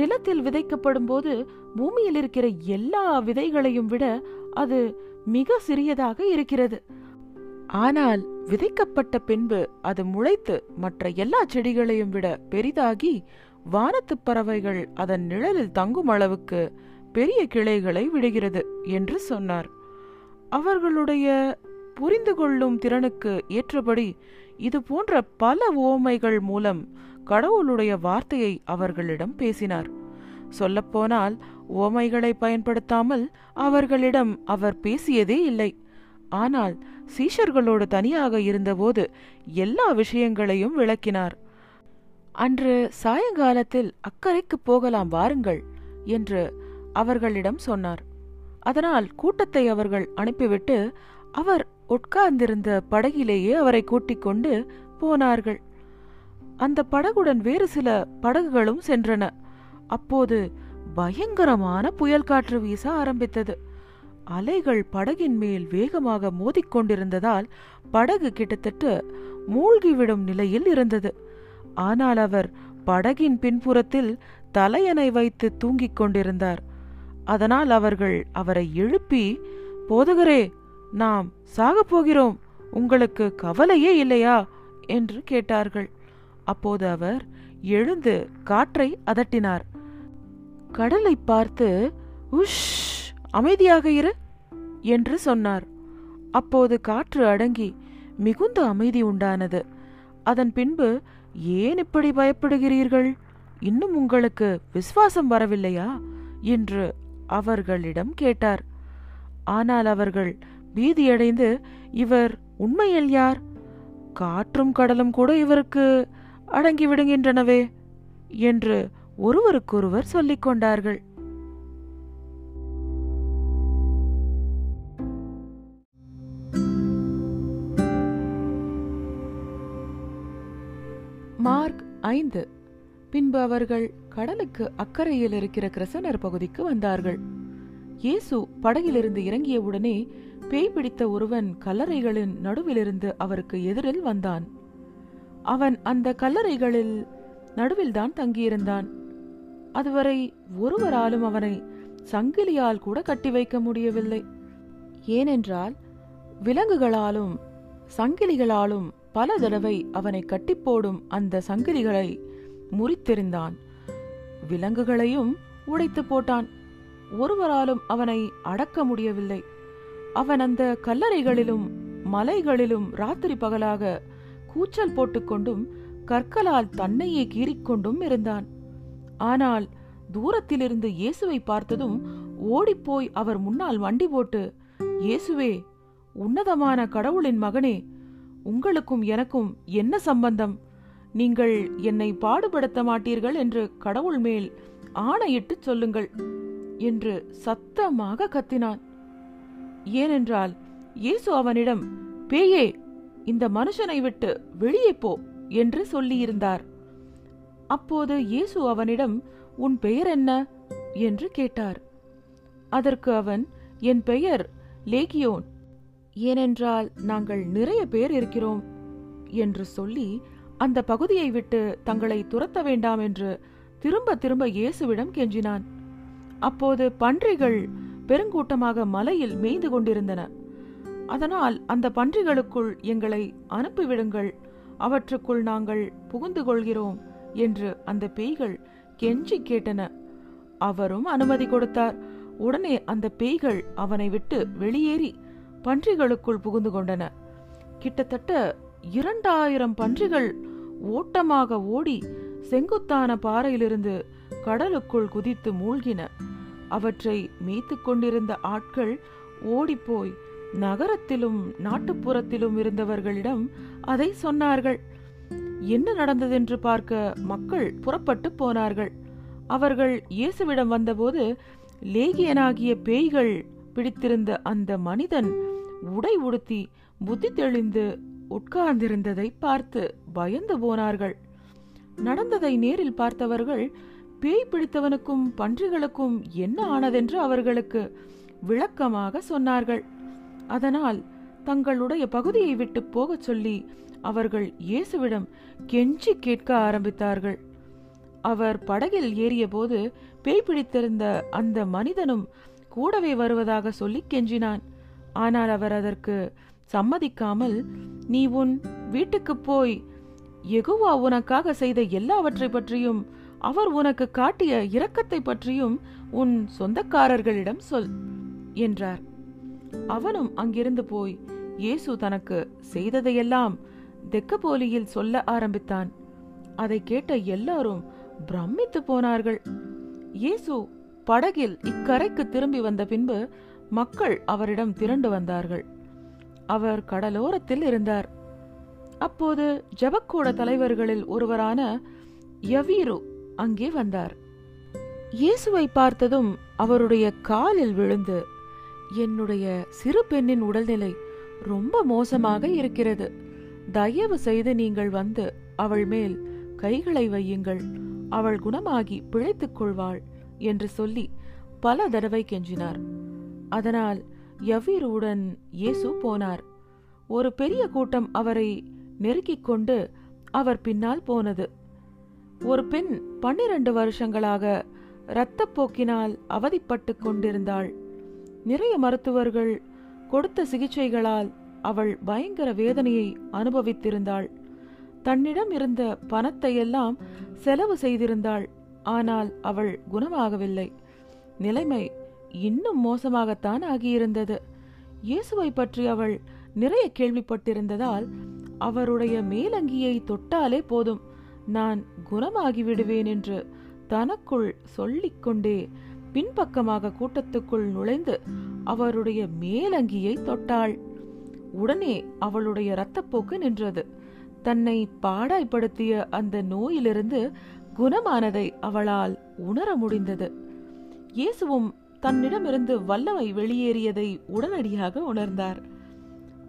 நிலத்தில் விதைக்கப்படும் போது பூமியில் இருக்கிற எல்லா விதைகளையும் விட அது மிக சிறியதாக இருக்கிறது. ஆனால் விதைக்கப்பட்ட பின்பு அது முளைத்து மற்ற எல்லா செடிகளையும் விட பெரிதாகி வானத்து பறவைகள் அதன் நிழலில் தங்கும் அளவுக்கு பெரிய கிளைகளை விடுகிறது என்று சொன்னார். அவர்களுடைய புரிந்து கொள்ளும் திறனுக்கு ஏற்றபடி இது போன்ற பல உவமைகள் மூலம் கடவுளுடைய வார்த்தையை அவர்களிடம் பேசினார். சொல்லப்போனால் உவமைகளை பயன்படுத்தாமல் அவர்களிடம் அவர் பேசியதே இல்லை. ஆனால் சீஷர்களோடு தனியாக இருந்தபோது எல்லா விஷயங்களையும் விளக்கினார். அன்று சாயங்காலத்தில் அக்கரைக்கு போகலாம் வாருங்கள் என்று அவர்களிடம் சொன்னார். அதனால் கூட்டத்தை அவர்கள் அனுப்பிவிட்டு அவர் உட்கார்ந்திருந்த படகிலேயே அவரை கூட்டிக் கொண்டு போனார்கள். அந்த படகுடன் வேறு சில படகுகளும் சென்றன. அப்போது பயங்கரமான புயல் காற்று வீச ஆரம்பித்தது. அலைகள் படகின் மேல் வேகமாக மோதிக்கொண்டிருந்ததால் படகு கிட்டத்தட்ட மூழ்கிவிடும் நிலையில் இருந்தது. ஆனால் அவர் படகின் பின்புறத்தில் தலையணை வைத்து தூங்கிக் கொண்டிருந்தார். அதனால் அவர்கள் அவரை எழுப்பி, போதகரே, நாம் சாகப்போகிறோம், உங்களுக்கு கவலையே இல்லையா என்று கேட்டார்கள். அப்போது அவர் எழுந்து காற்றை அதட்டினார். கடலை பார்த்து, உஷ், அமைதியாக இரு என்று சொன்னார். அப்போது காற்று அடங்கி மிகுந்த அமைதி உண்டானது. அதன் பின்பு, ஏன் இப்படி பயப்படுகிறீர்கள்? இன்னும் உங்களுக்கு விசுவாசம் வரவில்லையா என்று அவர்களிடம் கேட்டார். ஆனால் அவர்கள் பீதியடைந்து, இவர் உண்மையில் யார்? காற்றும் கடலும் கூட இவருக்கு அடங்கிவிடுகின்றனவே என்று ஒருவருக்கொருவர் சொல்லிக் கொண்டார்கள். மார்க் ஐந்து. பின்பு அவர்கள் கடலுக்கு அக்கறையில் இருக்கிற கிரசனர் பகுதிக்கு வந்தார்கள். இயேசு படகிலிருந்து இறங்கிய உடனே பேய் பிடித்த ஒருவன் கல்லறைகளின் நடுவிலிருந்து அவருக்கு எதிரில் வந்தான். அவன் அந்த கல்லறைகளில் நடுவில்தான் தங்கியிருந்தான். அதுவரை ஒருவராலும் அவனை சங்கிலியால் கூட கட்டி வைக்க முடியவில்லை. ஏனென்றால் விலங்குகளாலும் சங்கிலிகளாலும் பல தடவை அவனை கட்டிப்போடும் அந்த சங்கிலிகளை முறித்தெறிந்தான், விலங்குகளையும் உடைத்து போட்டான். ஒருவராலும் அவனை அடக்க முடியவில்லை. அவன் அந்த கல்லறைகளிலும் மலைகளிலும் ராத்திரி பகலாக கூச்சல் போட்டுக்கொண்டும் கற்களால் தன்னையே கீறிக்கொண்டும் இருந்தான். ஆனால் தூரத்திலிருந்து இயேசுவை பார்த்ததும் ஓடிப்போய் அவர் முன்னால் மண்டி போட்டு, இயேசுவே, உன்னதமான கடவுளின் மகனே, உங்களுக்கும் எனக்கும் என்ன சம்பந்தம்? நீங்கள் என்னை பாடுபடுத்த மாட்டீர்கள் என்று கடவுள் மேல் ஆணையிட்டு சொல்லுங்கள் என்று சத்தமாக கத்தினான். ஏனென்றால் இயேசு அவனிடம், பேயே, இந்த மனுஷனை விட்டு வெளியே போ என்று சொல்லியிருந்தார். அப்போது இயேசு அவனிடம், உன் பெயர் என்ன என்று கேட்டார். அதற்கு அவன், என் பெயர் லேகியோன், ஏனென்றால் நாங்கள் நிறைய பேர் இருக்கிறோம் என்று சொல்லி அந்த பகுதியை விட்டு தங்களை துரத்த வேண்டாம் என்று திரும்ப திரும்ப இயேசுவிடம் கெஞ்சினான். அப்போது பன்றிகள் பெருங்கூட்டமாக மலையில் மேய்ந்து கொண்டிருந்தன. அதனால் அந்த பன்றிகளுக்குள் எங்களை அனுப்பிவிடுங்கள், அவற்றுக்குள் நாங்கள் புகுந்து கொள்கிறோம் என்று அந்த பேய்கள் கெஞ்சி கேட்டன. அவரும் அனுமதி கொடுத்தார். உடனே அந்த பேய்கள் அவனை விட்டு வெளியேறி பன்றிகளுக்குள் புகுந்து கொண்டன. கிட்டத்தட்ட இரண்டாயிரம் பன்றிகள் ஓட்டமாக ஓடி செங்குத்தான பாறையிலிருந்து கடலுக்குள் குதித்து மூழ்கின. அவற்றை மேய்த்து கொண்டிருந்த ஆட்கள் ஓடிப்போய் நகரத்திலும் நாட்டுப்புறத்திலும் இருந்தவர்களிடம் அதை சொன்னார்கள். என்ன நடந்ததென்று பார்க்க மக்கள் புறப்பட்டு போனார்கள். அவர்கள் இயேசுவிடம் வந்தபோது லேகியனாகிய பேய்கள் பிடித்திருந்த அந்த மனிதன் உடை உடுத்தி புத்தி தெளிந்து உட்கார்ந்திருந்ததை பார்த்து பயந்து போனார்கள். நடந்ததை நேரில் பார்த்தவர்கள் பேய் பிடித்தவனுக்கும் பன்றிகளுக்கும் என்ன ஆனதென்று அவர்களுக்கு விளக்கமாக சொன்னார்கள். அதனால் தங்களுடைய பகுதியை விட்டு போகச் சொல்லி அவர்கள் இயேசுவிடம் கெஞ்சி கேட்க ஆரம்பித்தார்கள். அவர் படகில் ஏறிய போது பேய் பிடித்திருந்த அந்த மனிதனும் கூடவே வருவதாக சொல்லி கெஞ்சினான். ஆனால் அவர் அதற்கு சம்மதிக்காமல், நீ உன் வீட்டுக்கு போய் யெகோவா உனக்காக செய்த எல்லாவற்றை பற்றியும் அவர் உனக்கு காட்டிய இரக்கத்தை பற்றியும் உன் சொந்தக்காரர்களிடம் சொல் என்றார். அவனும் அங்கிருந்து போய் இயேசு தனக்கு செய்ததையெல்லாம் தெக்கப்போலியில் சொல்ல ஆரம்பித்தான். அதை கேட்ட எல்லாரும் பிரமித்து போனார்கள். இயேசு படகில் இக்கரைக்கு திரும்பி வந்த பின்பு மக்கள் அவரிடம் திரண்டு வந்தார்கள். அவர் கடலோரத்தில் இருந்தார். அப்போது ஜெபக்கூட தலைவர்களில் ஒருவரான யவீரு அங்கே வந்தார். இயேசுவை பார்த்ததும் அவருடைய காலில் விழுந்து, என்னுடைய சிறு பெண்ணின் உடல்நிலை ரொம்ப மோசமாக இருக்கிறது, தயவு செய்து நீங்கள் வந்து அவள் மேல் கைகளை வையுங்கள், அவள் குணமாகி பிழைத்துக் கொள்வாள் என்று சொல்லி பல தடவை கெஞ்சினார். அதனால் யவீருடன் இயேசு போனார். ஒரு பெரிய கூட்டம் அவரை நெருக்கிக் கொண்டு அவர் பின்னால் போனது. ஒரு பெண் பன்னிரண்டு வருஷங்களாக இரத்தப்போக்கினால் அவதிப்பட்டு கொண்டிருந்தாள். நிறைய மருத்துவர்கள் கொடுத்த சிகிச்சைகளால் அவள் பயங்கர வேதனையை அனுபவித்திருந்தாள். தன்னிடம் இருந்த பணத்தை எல்லாம் செலவு செய்திருந்தாள். ஆனால் அவள் குணமாகவில்லை. நிலைமை இன்னும் மோசமாகத்தான் ஆகியிருந்தது. இயேசுவை பற்றி அவள் நிறைய கேள்விப்பட்டிருந்ததால், அவருடைய மேலங்கியை தொட்டாலே போதும், நான் குணமாகிவிடுவேன் என்று தனக்குள் சொல்லிக்கொண்டே பின்பக்கமாக கூட்டத்துக்குள் நுழைந்து அவருடைய மேலங்கியை தொட்டாள். உடனே அவளுடைய இரத்தப்போக்கு நின்றது. தன்னை பாடாய்படுத்திய அந்த நோயிலிருந்து குணமானதை அவளால் உணர முடிந்தது. இயேசுவும் தன்னிடமிருந்து வல்லமை வெளியேறியதை உடனடியாக உணர்ந்தார்.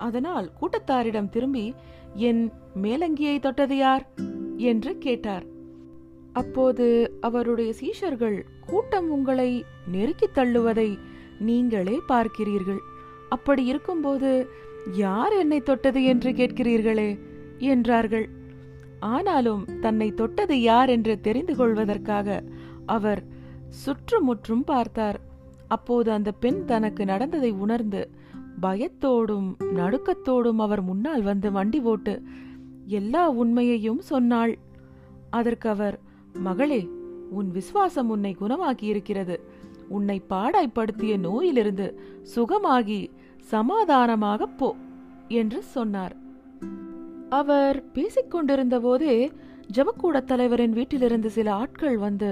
அதனால் கூட்டத்தாரிடம் திரும்பி, என் மேலங்கியை தொட்டது யார் என்று கேட்டார். அப்போது அவருடைய சீஷர்கள், கூட்டம் உங்களை நெருக்கி தள்ளுவதை நீங்களே பார்க்கிறீர்கள், அப்படி இருக்கும்போது யார் என்னை தொட்டது என்று கேட்கிறீர்களே என்றார்கள். ஆனாலும் தன்னை தொட்டது யார் என்று தெரிந்து கொள்வதற்காக அவர் சுற்றுமுற்றும் பார்த்தார். அப்போது அந்த பெண் தனக்கு நடந்ததை உணர்ந்து பயத்தோடும் நடுக்கத்தோடும் அவர் முன்னால் வந்து மண்டி போட்டு எல்லா உண்மையையும் சொன்னாள். அதற்கு அவர், மகளே, உன் விசுவாசம் உன்னை குணமாக்கி இருக்கிறது, உன்னை பாடாய்படுத்திய நோயிலிருந்து சுகமாகி சமாதானமாக போ என்று சொன்னார். அவர் பேசிக்கொண்டிருந்த போதே ஜெபக்கூட தலைவரின் வீட்டிலிருந்து சில ஆட்கள் வந்து,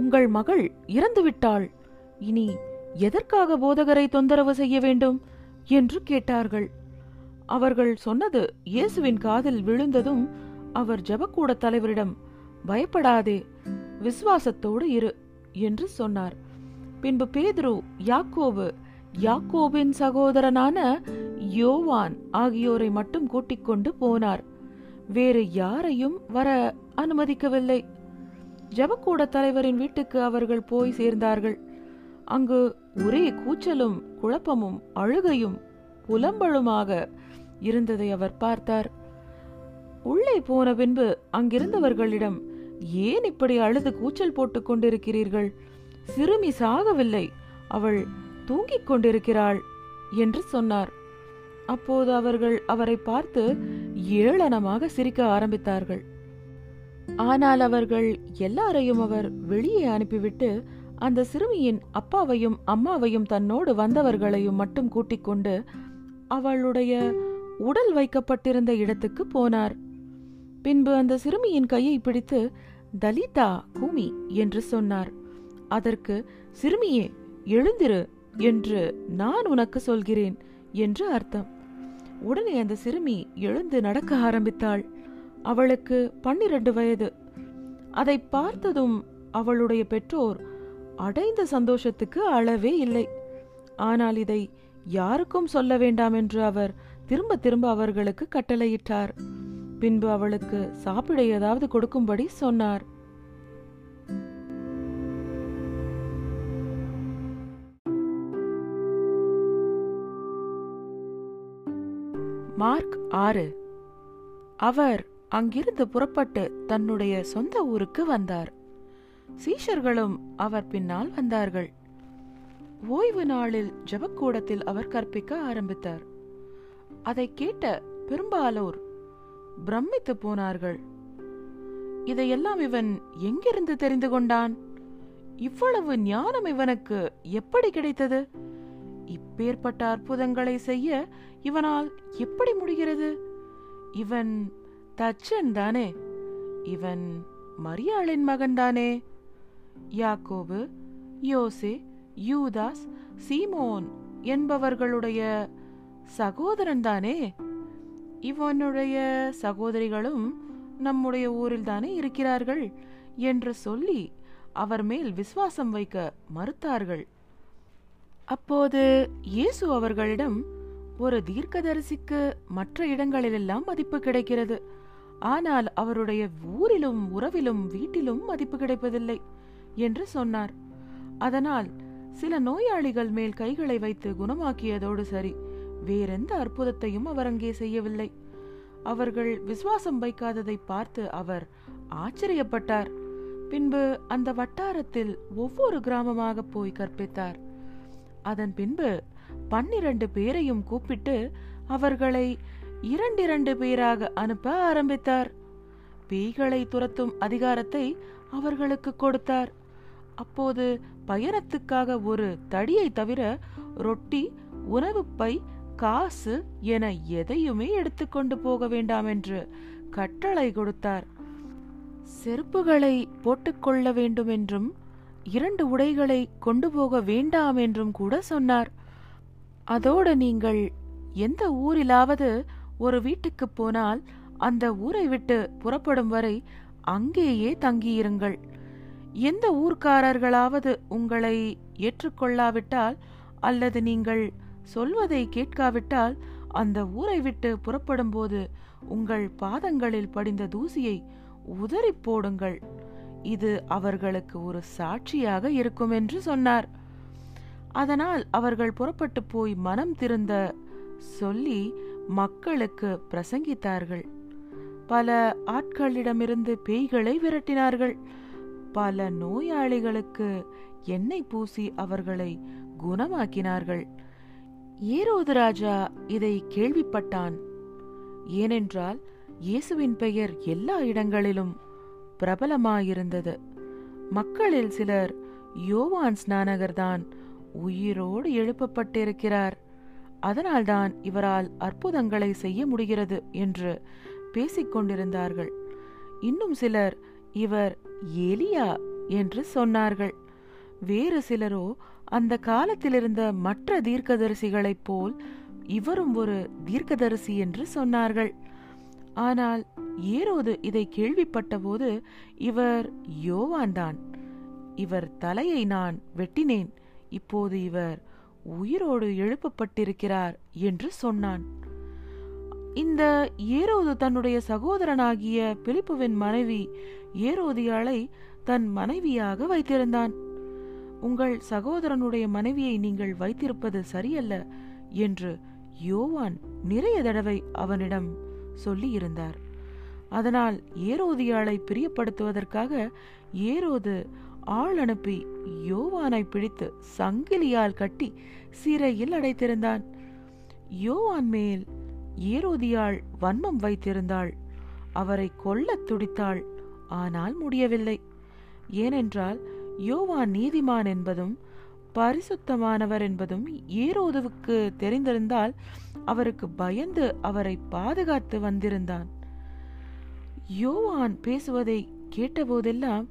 உங்கள் மகள் இறந்துவிட்டாள், இனி எதற்காக போதகரை தொந்தரவு செய்ய வேண்டும் என்று கேட்டார்கள். அவர்கள் சொன்னது இயேசுவின் காதில் விழுந்ததும் அவர் ஜெபக்கூட தலைவரிடம், பயப்படாதே, விசுவாசத்தோடு இரு என்று சொன்னார். பின்பு பேதுரு, யாக்கோபு, யாக்கோபின் சகோதரனான யோவான் ஆகியோரை மட்டும் கூட்டிக் கொண்டு போனார். வேறு யாரையும் வர அனுமதிக்கவில்லை. ஜெபக்கூட தலைவரின் வீட்டுக்கு அவர்கள் போய் சேர்ந்தார்கள். அங்கு ஒரே கூச்சலும் குழப்பமும் அழுகையும் புலம்பலுமாக இருந்ததை அவர் பார்த்தார். உள்ளே போன பின்பு அங்கிருந்தவர்களிடம், ஏன் இப்படி அழுது கூச்சல் போட்டுக் கொண்டிருக்கிறீர்கள்? சிறுமி சாகவில்லை, அவள் தூங்கிக் கொண்டிருக்கிறாள் என்று சொன்னார். அப்போது அவர்கள் அவரை பார்த்து ஏளனமாக சிரிக்க ஆரம்பித்தார்கள். ஆனால் அவர்கள் எல்லாரையும் அவர் வெளியே அனுப்பிவிட்டு அந்த சிறுமியின் அப்பாவையும் அம்மாவையும் தன்னோடு வந்தவர்களையும் மட்டும் கூட்டிக் கொண்டு அவளுடைய உடல் வைக்கப்பட்டிருந்த இடத்துக்கு போனார். பின்பு அந்த சிறுமியின் கையை பிடித்து தலிதா கூமி என்று சொன்னார். அதற்கு, சிறுமியே எழுந்திரு என்று நான் உனக்கு சொல்கிறேன் என்று அர்த்தம். உடனே அந்த சிறுமி எழுந்து நடக்க ஆரம்பித்தாள். அவளுக்கு பன்னிரண்டு வயது. அதை பார்த்ததும் அவளுடைய பெற்றோர் அடைந்த சந்தோஷத்துக்கு அளவே இல்லை. ஆனால் இதை யாருக்கும் சொல்ல வேண்டாம் என்று அவர் திரும்ப திரும்ப அவர்களுக்கு கட்டளையிட்டார். பின்பு அவளுக்கு சாப்பிட ஏதாவது கொடுக்கும்படி சொன்னார். மார்க் ஆறு. அவர் அங்கிருந்து புறப்பட்டு தன்னுடைய சொந்த ஊருக்கு வந்தார். சீஷர்களும் அவர் பின்னால் வந்தார்கள். ஓய்வு நாளில் ஜெபக்கூடத்தில் அவர் கற்பிக்க ஆரம்பித்தார். அதை கேட்ட பெரும்பாலோர் பிரமித்து போனார்கள். இதையெல்லாம் இவன் எங்கிருந்து தெரிந்து கொண்டான்? இவ்வளவு ஞானம் இவனுக்கு எப்படி கிடைத்தது? இப்பேற்பட்ட அற்புதங்களை செய்ய இவனால் எப்படி முடிகிறது? இவன் தச்சன் தானே, இவன் மரியாளின் மகன் தானே, யாக்கோபு, யோசே, யூதாஸ், சீமோன் என்பவர்களுடைய சகோதரன்தானே? இவனுடைய சகோதரிகளும் நம்முடைய ஊரில் தானே இருக்கிறார்கள் என்று சொல்லி அவர் மேல் விசுவாசம் வைக்க மறுத்தார்கள். அப்போது இயேசு அவர்களிடம், ஒரு தீர்க்கதரிசிக்கு மற்ற இடங்களிலெல்லாம் மதிப்பு கிடைக்கிறது, ஆனால் அவருடைய ஊரிலும் உறவிலும் வீட்டிலும் மதிப்பு கிடைப்பதில்லை என்று சொன்னார். அதனால் சில நோயாளிகள் மேல் கைகளை வைத்து குணமாக்கியதோடு சரி, வேறெந்த அற்புதத்தையும் அவர் அங்கே செய்யவில்லை. அவர்கள் விசுவாசம் வைக்காததை பார்த்து அவர் ஆச்சரியப்பட்டார். பின்பு அந்த வட்டாரத்தில் ஒவ்வொரு கிராமமாக போய் கற்பித்தார். அதன் பின்பு பன்னிரண்டு பேரையும் கூப்பிட்டு அவர்களை இரண்டிரண்டு பேராக அனுப்ப ஆரம்பித்தார். பேய்களை துரத்தும் அதிகாரத்தை அவர்களுக்கு கொடுத்தார். அப்போது பயணத்துக்காக ஒரு தடியை தவிர ரொட்டி, உணவுப்பை, காசு என எதையுமே எடுத்துக்கொண்டு போக வேண்டாம் என்று கட்டளை கொடுத்தார். செருப்புகளை போட்டுக்கொள்ள வேண்டும் என்றும் இரண்டு உடைகளை கொண்டு போக வேண்டாம் என்றும் கூட சொன்னார். அதோடு நீங்கள் எந்த ஊரிலாவது ஒரு வீட்டுக்கு போனால் அந்த ஊரை விட்டு புறப்படும் வரை அங்கேயே தங்கியிருங்கள். எந்த ஊர்க்காரர்களாவது உங்களை ஏற்றுக்கொள்ளாவிட்டால் அல்லது நீங்கள் சொல்வதை கேட்காவிட்டால் அந்த ஊரை விட்டு புறப்படும் போது உங்கள் பாதங்களில் படிந்த தூசியை உதறி போடுங்கள். இது அவர்களுக்கு ஒரு சாட்சியாக இருக்கும் என்று சொன்னார். அதனால் அவர்கள் புறப்பட்டு போய் மனம் திருந்த சொல்லி மக்களுக்கு பிரசங்கித்தார்கள். பல ஆட்களிடமிருந்து பேய்களை விரட்டினார்கள். பல நோயாளிகளுக்கு எண்ணெய் பூசி அவர்களை குணமாக்கினார்கள். ஏரோது ராஜா இதை கேள்விப்பட்டான். ஏனென்றால் இயேசுவின் பெயர் எல்லா இடங்களிலும் பிரபலமாயிருந்தது. மக்களில் சிலர், யோவான் ஸ்நானகர்தான் உயிரோடு எழுப்பப்பட்டிருக்கிறார், அதனால்தான் இவரால் அற்புதங்களை செய்ய முடிகிறது என்று பேசிக்கொண்டிருந்தார்கள். இன்னும் சிலர், இவர் எலியா என்று சொன்னார்கள். வேறு சிலரோ, அந்த காலத்திலிருந்த மற்ற தீர்க்கதரிசிகளைப் போல் இவரும் ஒரு தீர்க்கதரிசி என்று சொன்னார்கள். ஆனால் ஏரோது இதை கேள்விப்பட்ட போது, இவர் யோவான்தான், இவர் தலையை நான் வெட்டினேன், இப்போது இவர் உயிரோடு எழுப்பப்பட்டிருக்கிறார் என்று சொன்னான். இந்த ஏரோது தன்னுடைய சகோதரனாகிய பிலிப்புவின் மனைவி ஏரோதியாளை தன் மனைவியாக வைத்திருந்தான். உங்கள் சகோதரனுடைய மனைவியை நீங்கள் வைத்திருப்பது சரியல்ல என்று யோவான் நிறைய தடவை அவனிடம் சொல்லியிருந்தார். அதனால் ஏரோதியாளை பிரியப்படுத்துவதற்காக ஏரோது ஆள் அனுப்பி யோவானை பிடித்து சங்கிலியால் கட்டி சிறையில் அடைத்திருந்தான். யோவான் மேல் ஏரோதியாள் வன்மம் வைத்திருந்தாள். அவரை கொல்ல துடித்தாள், ஆனால் முடியவில்லை. ஏனென்றால் யோவான் நீதிமான் என்பதும் பரிசுத்தமானவர் என்பதும் ஏரோதுவுக்கு தெரிந்திருந்தால் அவருக்கு பயந்து அவரை பாதுகாத்து வந்திருந்தான். யோவான் பேசுவதை கேட்டபோதெல்லாம்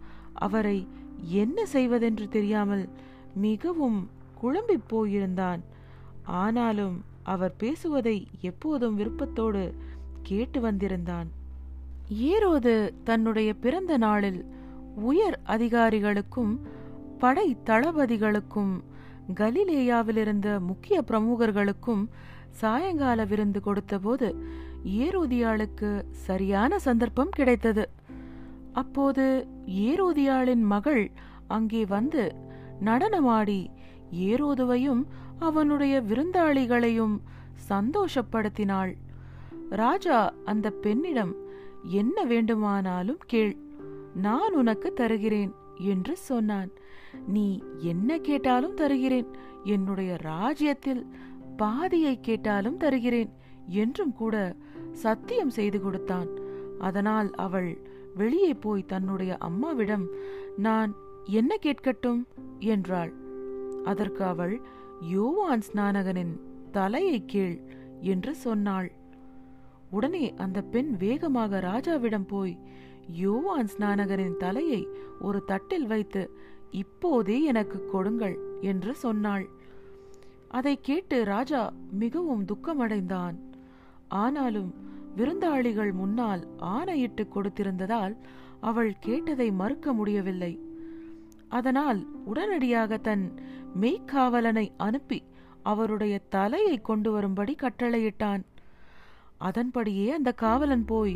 அவரை என்ன செய்வதென்று தெரியாமல் மிகவும் குழம்பி போயிருந்தான். ஆனாலும் அவர் பேசுவதை எப்போதும் விருப்பத்தோடு கேட்டு வந்திருந்தான். ஏரோது தன்னுடைய பிறந்த நாளில் உயர் அதிகாரிகளுக்கும் படை தளபதிகளுக்கும் கலிலேயாவிலிருந்த முக்கிய பிரமுகர்களுக்கும் சாயங்கால விருந்து கொடுத்தபோது ஏரோதியாளுக்கு சரியான சந்தர்ப்பம் கிடைத்தது. அப்போது ஏரோதியாளின் மகள் அங்கே வந்து நடனமாடி ஏரோதுவையும் அவனுடைய விருந்தாளிகளையும் சந்தோஷப்படுத்தினாள். ராஜா அந்த பெண்ணிடம், என்ன வேண்டுமானாலும் கேள், நான் உனக்கு தருகிறேன் என்று சொன்னான். நீ என்ன கேட்டாலும் தருகிறேன், என்னுடைய ராஜ்யத்தில் பாதியை கேட்டாலும் தருகிறேன் என்றும் கூட சத்தியம் செய்து கொடுத்தான். அதனால் அவள் வெளியே போய் தன்னுடைய அம்மாவிடம், நான் என்ன கேட்கட்டும் என்றாள். அதற்கு அவள், யோவான் ஸ்நானகனின் தலையை கேள் என்று சொன்னாள். உடனே அந்த பெண் வேகமாக ராஜாவிடம் போய் யோவான் ஸ்நானகரின் தலையை ஒரு தட்டில் வைத்து இப்போது எனக்கு கொடுங்கள் என்று சொன்னாள். அதை கேட்டு ராஜா மிகவும் துக்கமடைந்தான். ஆனாலும் விருந்தாளிகள் முன்னால் ஆணையிட்டு கொடுத்திருந்ததால் அவள் கேட்டதை மறுக்க முடியவில்லை. அதனால் உடனடியாக தன் மெய்க்காவலனை அனுப்பி அவருடைய தலையை கொண்டு வரும்படி கட்டளையிட்டான். அதன்படியே அந்த காவலன் போய்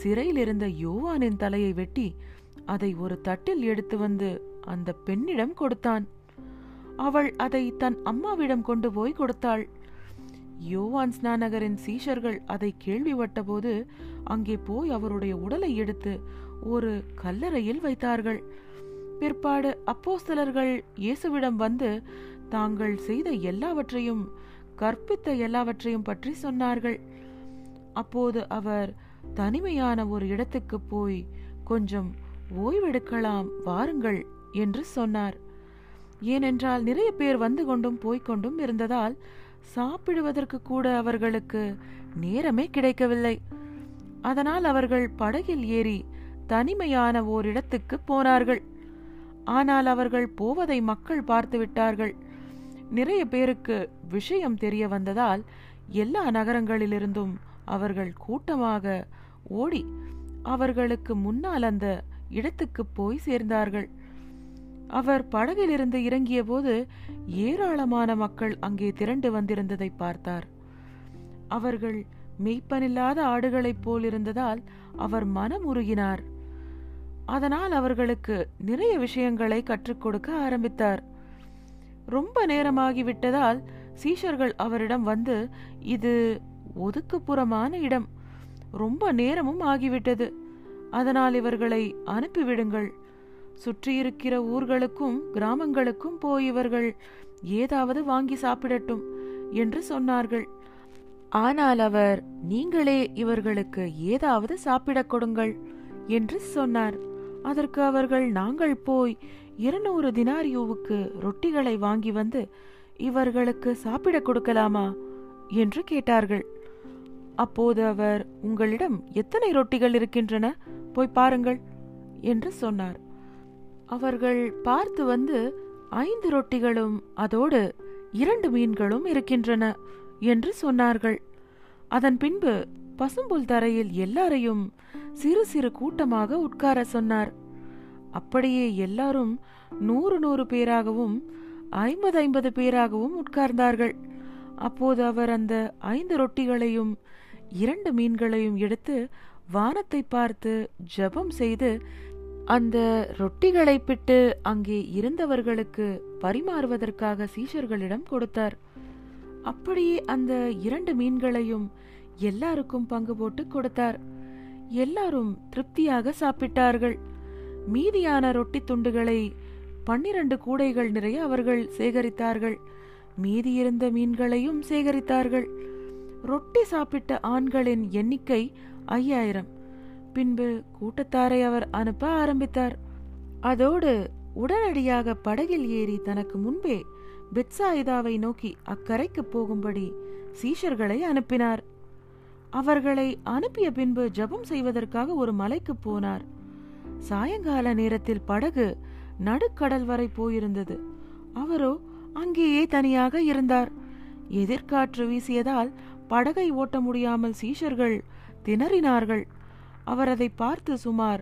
சிறையில் இருந்த யோவானின் தலையை வெட்டி அதை ஒரு தட்டில் எடுத்து வந்து அந்த பெண்ணிடம் கொடுத்தான். அவள் அதை தன் அம்மாவிடம் கொண்டு போய் கொடுத்தாள். யோவான் ஸ்நானகரின் சீஷர்கள் அதை கேள்விப்பட்ட போது அங்கே போய் அவருடைய உடலை எடுத்து ஒரு கல்லறையில் வைத்தார்கள். பிற்பாடு அப்போஸ்தலர்கள் இயேசுவிடம் வந்து தாங்கள் செய்த எல்லாவற்றையும் கற்பித்த எல்லாவற்றையும் பற்றி சொன்னார்கள். அப்போது அவர், தனிமையான ஒரு இடத்துக்கு போய் கொஞ்சம் ஓய்வெடுக்கலாம் வாருங்கள் என்று சொன்னார். ஏனென்றால் நிறைய பேர் வந்து கொண்டும் போய்கொண்டும் இருந்ததால் சாப்பிடுவதற்கு கூட அவர்களுக்கு நேரமே கிடைக்கவில்லை. அதனால் அவர்கள் படகில் ஏறி தனிமையான ஓரிடத்துக்கு போனார்கள். ஆனால் அவர்கள் போவதை மக்கள் பார்த்து விட்டார்கள். நிறைய பேருக்கு விஷயம் தெரிய வந்ததால் எல்லா நகரங்களிலிருந்தும் அவர்கள் கூட்டமாக ஓடி அவர்களுக்கு முன்னால் அந்த இடத்துக்கு போய் சேர்ந்தார்கள். அவர் படகிலிருந்து இறங்கிய போது ஏராளமான மக்கள் அங்கே திரண்டு வந்திருந்ததை பார்த்தார். அவர்கள் மெய்ப்பனில்லாத ஆடுகளைப் போலிருந்ததால் அவர் மனம் உருகினார். அதனால் அவர்களுக்கு நிறைய விஷயங்களை கற்றுக் கொடுக்க ஆரம்பித்தார். ரொம்ப நேரமாகிவிட்டதால் சீஷர்கள் அவரிடம் வந்து, இது ஒதுக்குப்புறமான இடம், ரொம்ப நேரமும் ஆகிவிட்டது, அதனால் இவர்களை அனுப்பிவிடுங்கள். சுற்றியிருக்கிற ஊர்களுக்கும் கிராமங்களுக்கும் போய் இவர்கள் ஏதாவது வாங்கி சாப்பிடட்டும் என்று சொன்னார்கள். ஆனால் அவர், நீங்களே இவர்களுக்கு ஏதாவது சாப்பிடக் கொடுங்கள் என்று சொன்னார். அதற்கு அவர்கள், நாங்கள் போய் இருநூறு தினாரியோவுக்கு ரொட்டிகளை வாங்கி வந்து இவர்களுக்கு சாப்பிட கொடுக்கலாமா என்று கேட்டார்கள். அப்போது அவர், உங்களிடம் எத்தனை ரொட்டிகள் இருக்கின்றன, போய் பாருங்கள் என்று சொன்னார். அவர்கள் பார்த்து வந்து, ஐந்து ரொட்டிகளும் அதோடு இரண்டு மீன்களும் இருக்கின்றன என்று சொன்னார்கள். அதன் பின்பு பசும்புல் தரையில் எல்லாரையும் சிறு சிறு கூட்டமாக உட்கார சொன்னார். அப்படியே எல்லாரும் நூறு நூறு பேராகவும் ஐம்பது ஐம்பது பேராகவும் உட்கார்ந்தார்கள். அப்போது அவர் அந்த ஐந்து ரொட்டிகளையும் இரண்டு மீன்களையும் எடுத்து வானத்தை பார்த்து ஜெபம் செய்து அந்த ரொட்டிகளை பிட்டு அங்கே இருந்தவர்களுக்கு பரிமாறுவதற்காக சீஷர்களிடம் கொடுத்தார். அப்படியே அந்த இரண்டு மீன்களையும் எல்லாருக்கும் பங்கு போட்டு கொடுத்தார். எல்லாரும் திருப்தியாக சாப்பிட்டார்கள். மீதியான ரொட்டி துண்டுகளை பன்னிரண்டு கூடைகள் நிறைய அவர்கள் சேகரித்தார்கள். மீதியிருந்த மீன்களையும் சேகரித்தார்கள். ரொட்டி சாப்பிட்ட ஆண்களின் எண்ணிக்கை ஐயாயிரம். பின்பு கூட்டத்தாரை அவர் அனுப்ப ஆரம்பித்தார். அதோடு உடனடியாக படகில் ஏறி தனக்கு முன்பே பெத்சாயிதாவை நோக்கி அக்கரைக்கு போகும்படி சீஷர்களை அனுப்பினார். அவர்களை அனுப்பிய பின்பு ஜெபம் செய்வதற்காக ஒரு மலைக்கு போனார். சாயங்கால நேரத்தில் படகு நடுக்கடல் வரை போயிருந்தது. அவரோ அங்கேயே தனியாக இருந்தார். எதிர்காற்று வீசியதால் படகை ஓட்ட முடியாமல் சீஷர்கள் திணறினார்கள். அவர் அதை பார்த்து சுமார்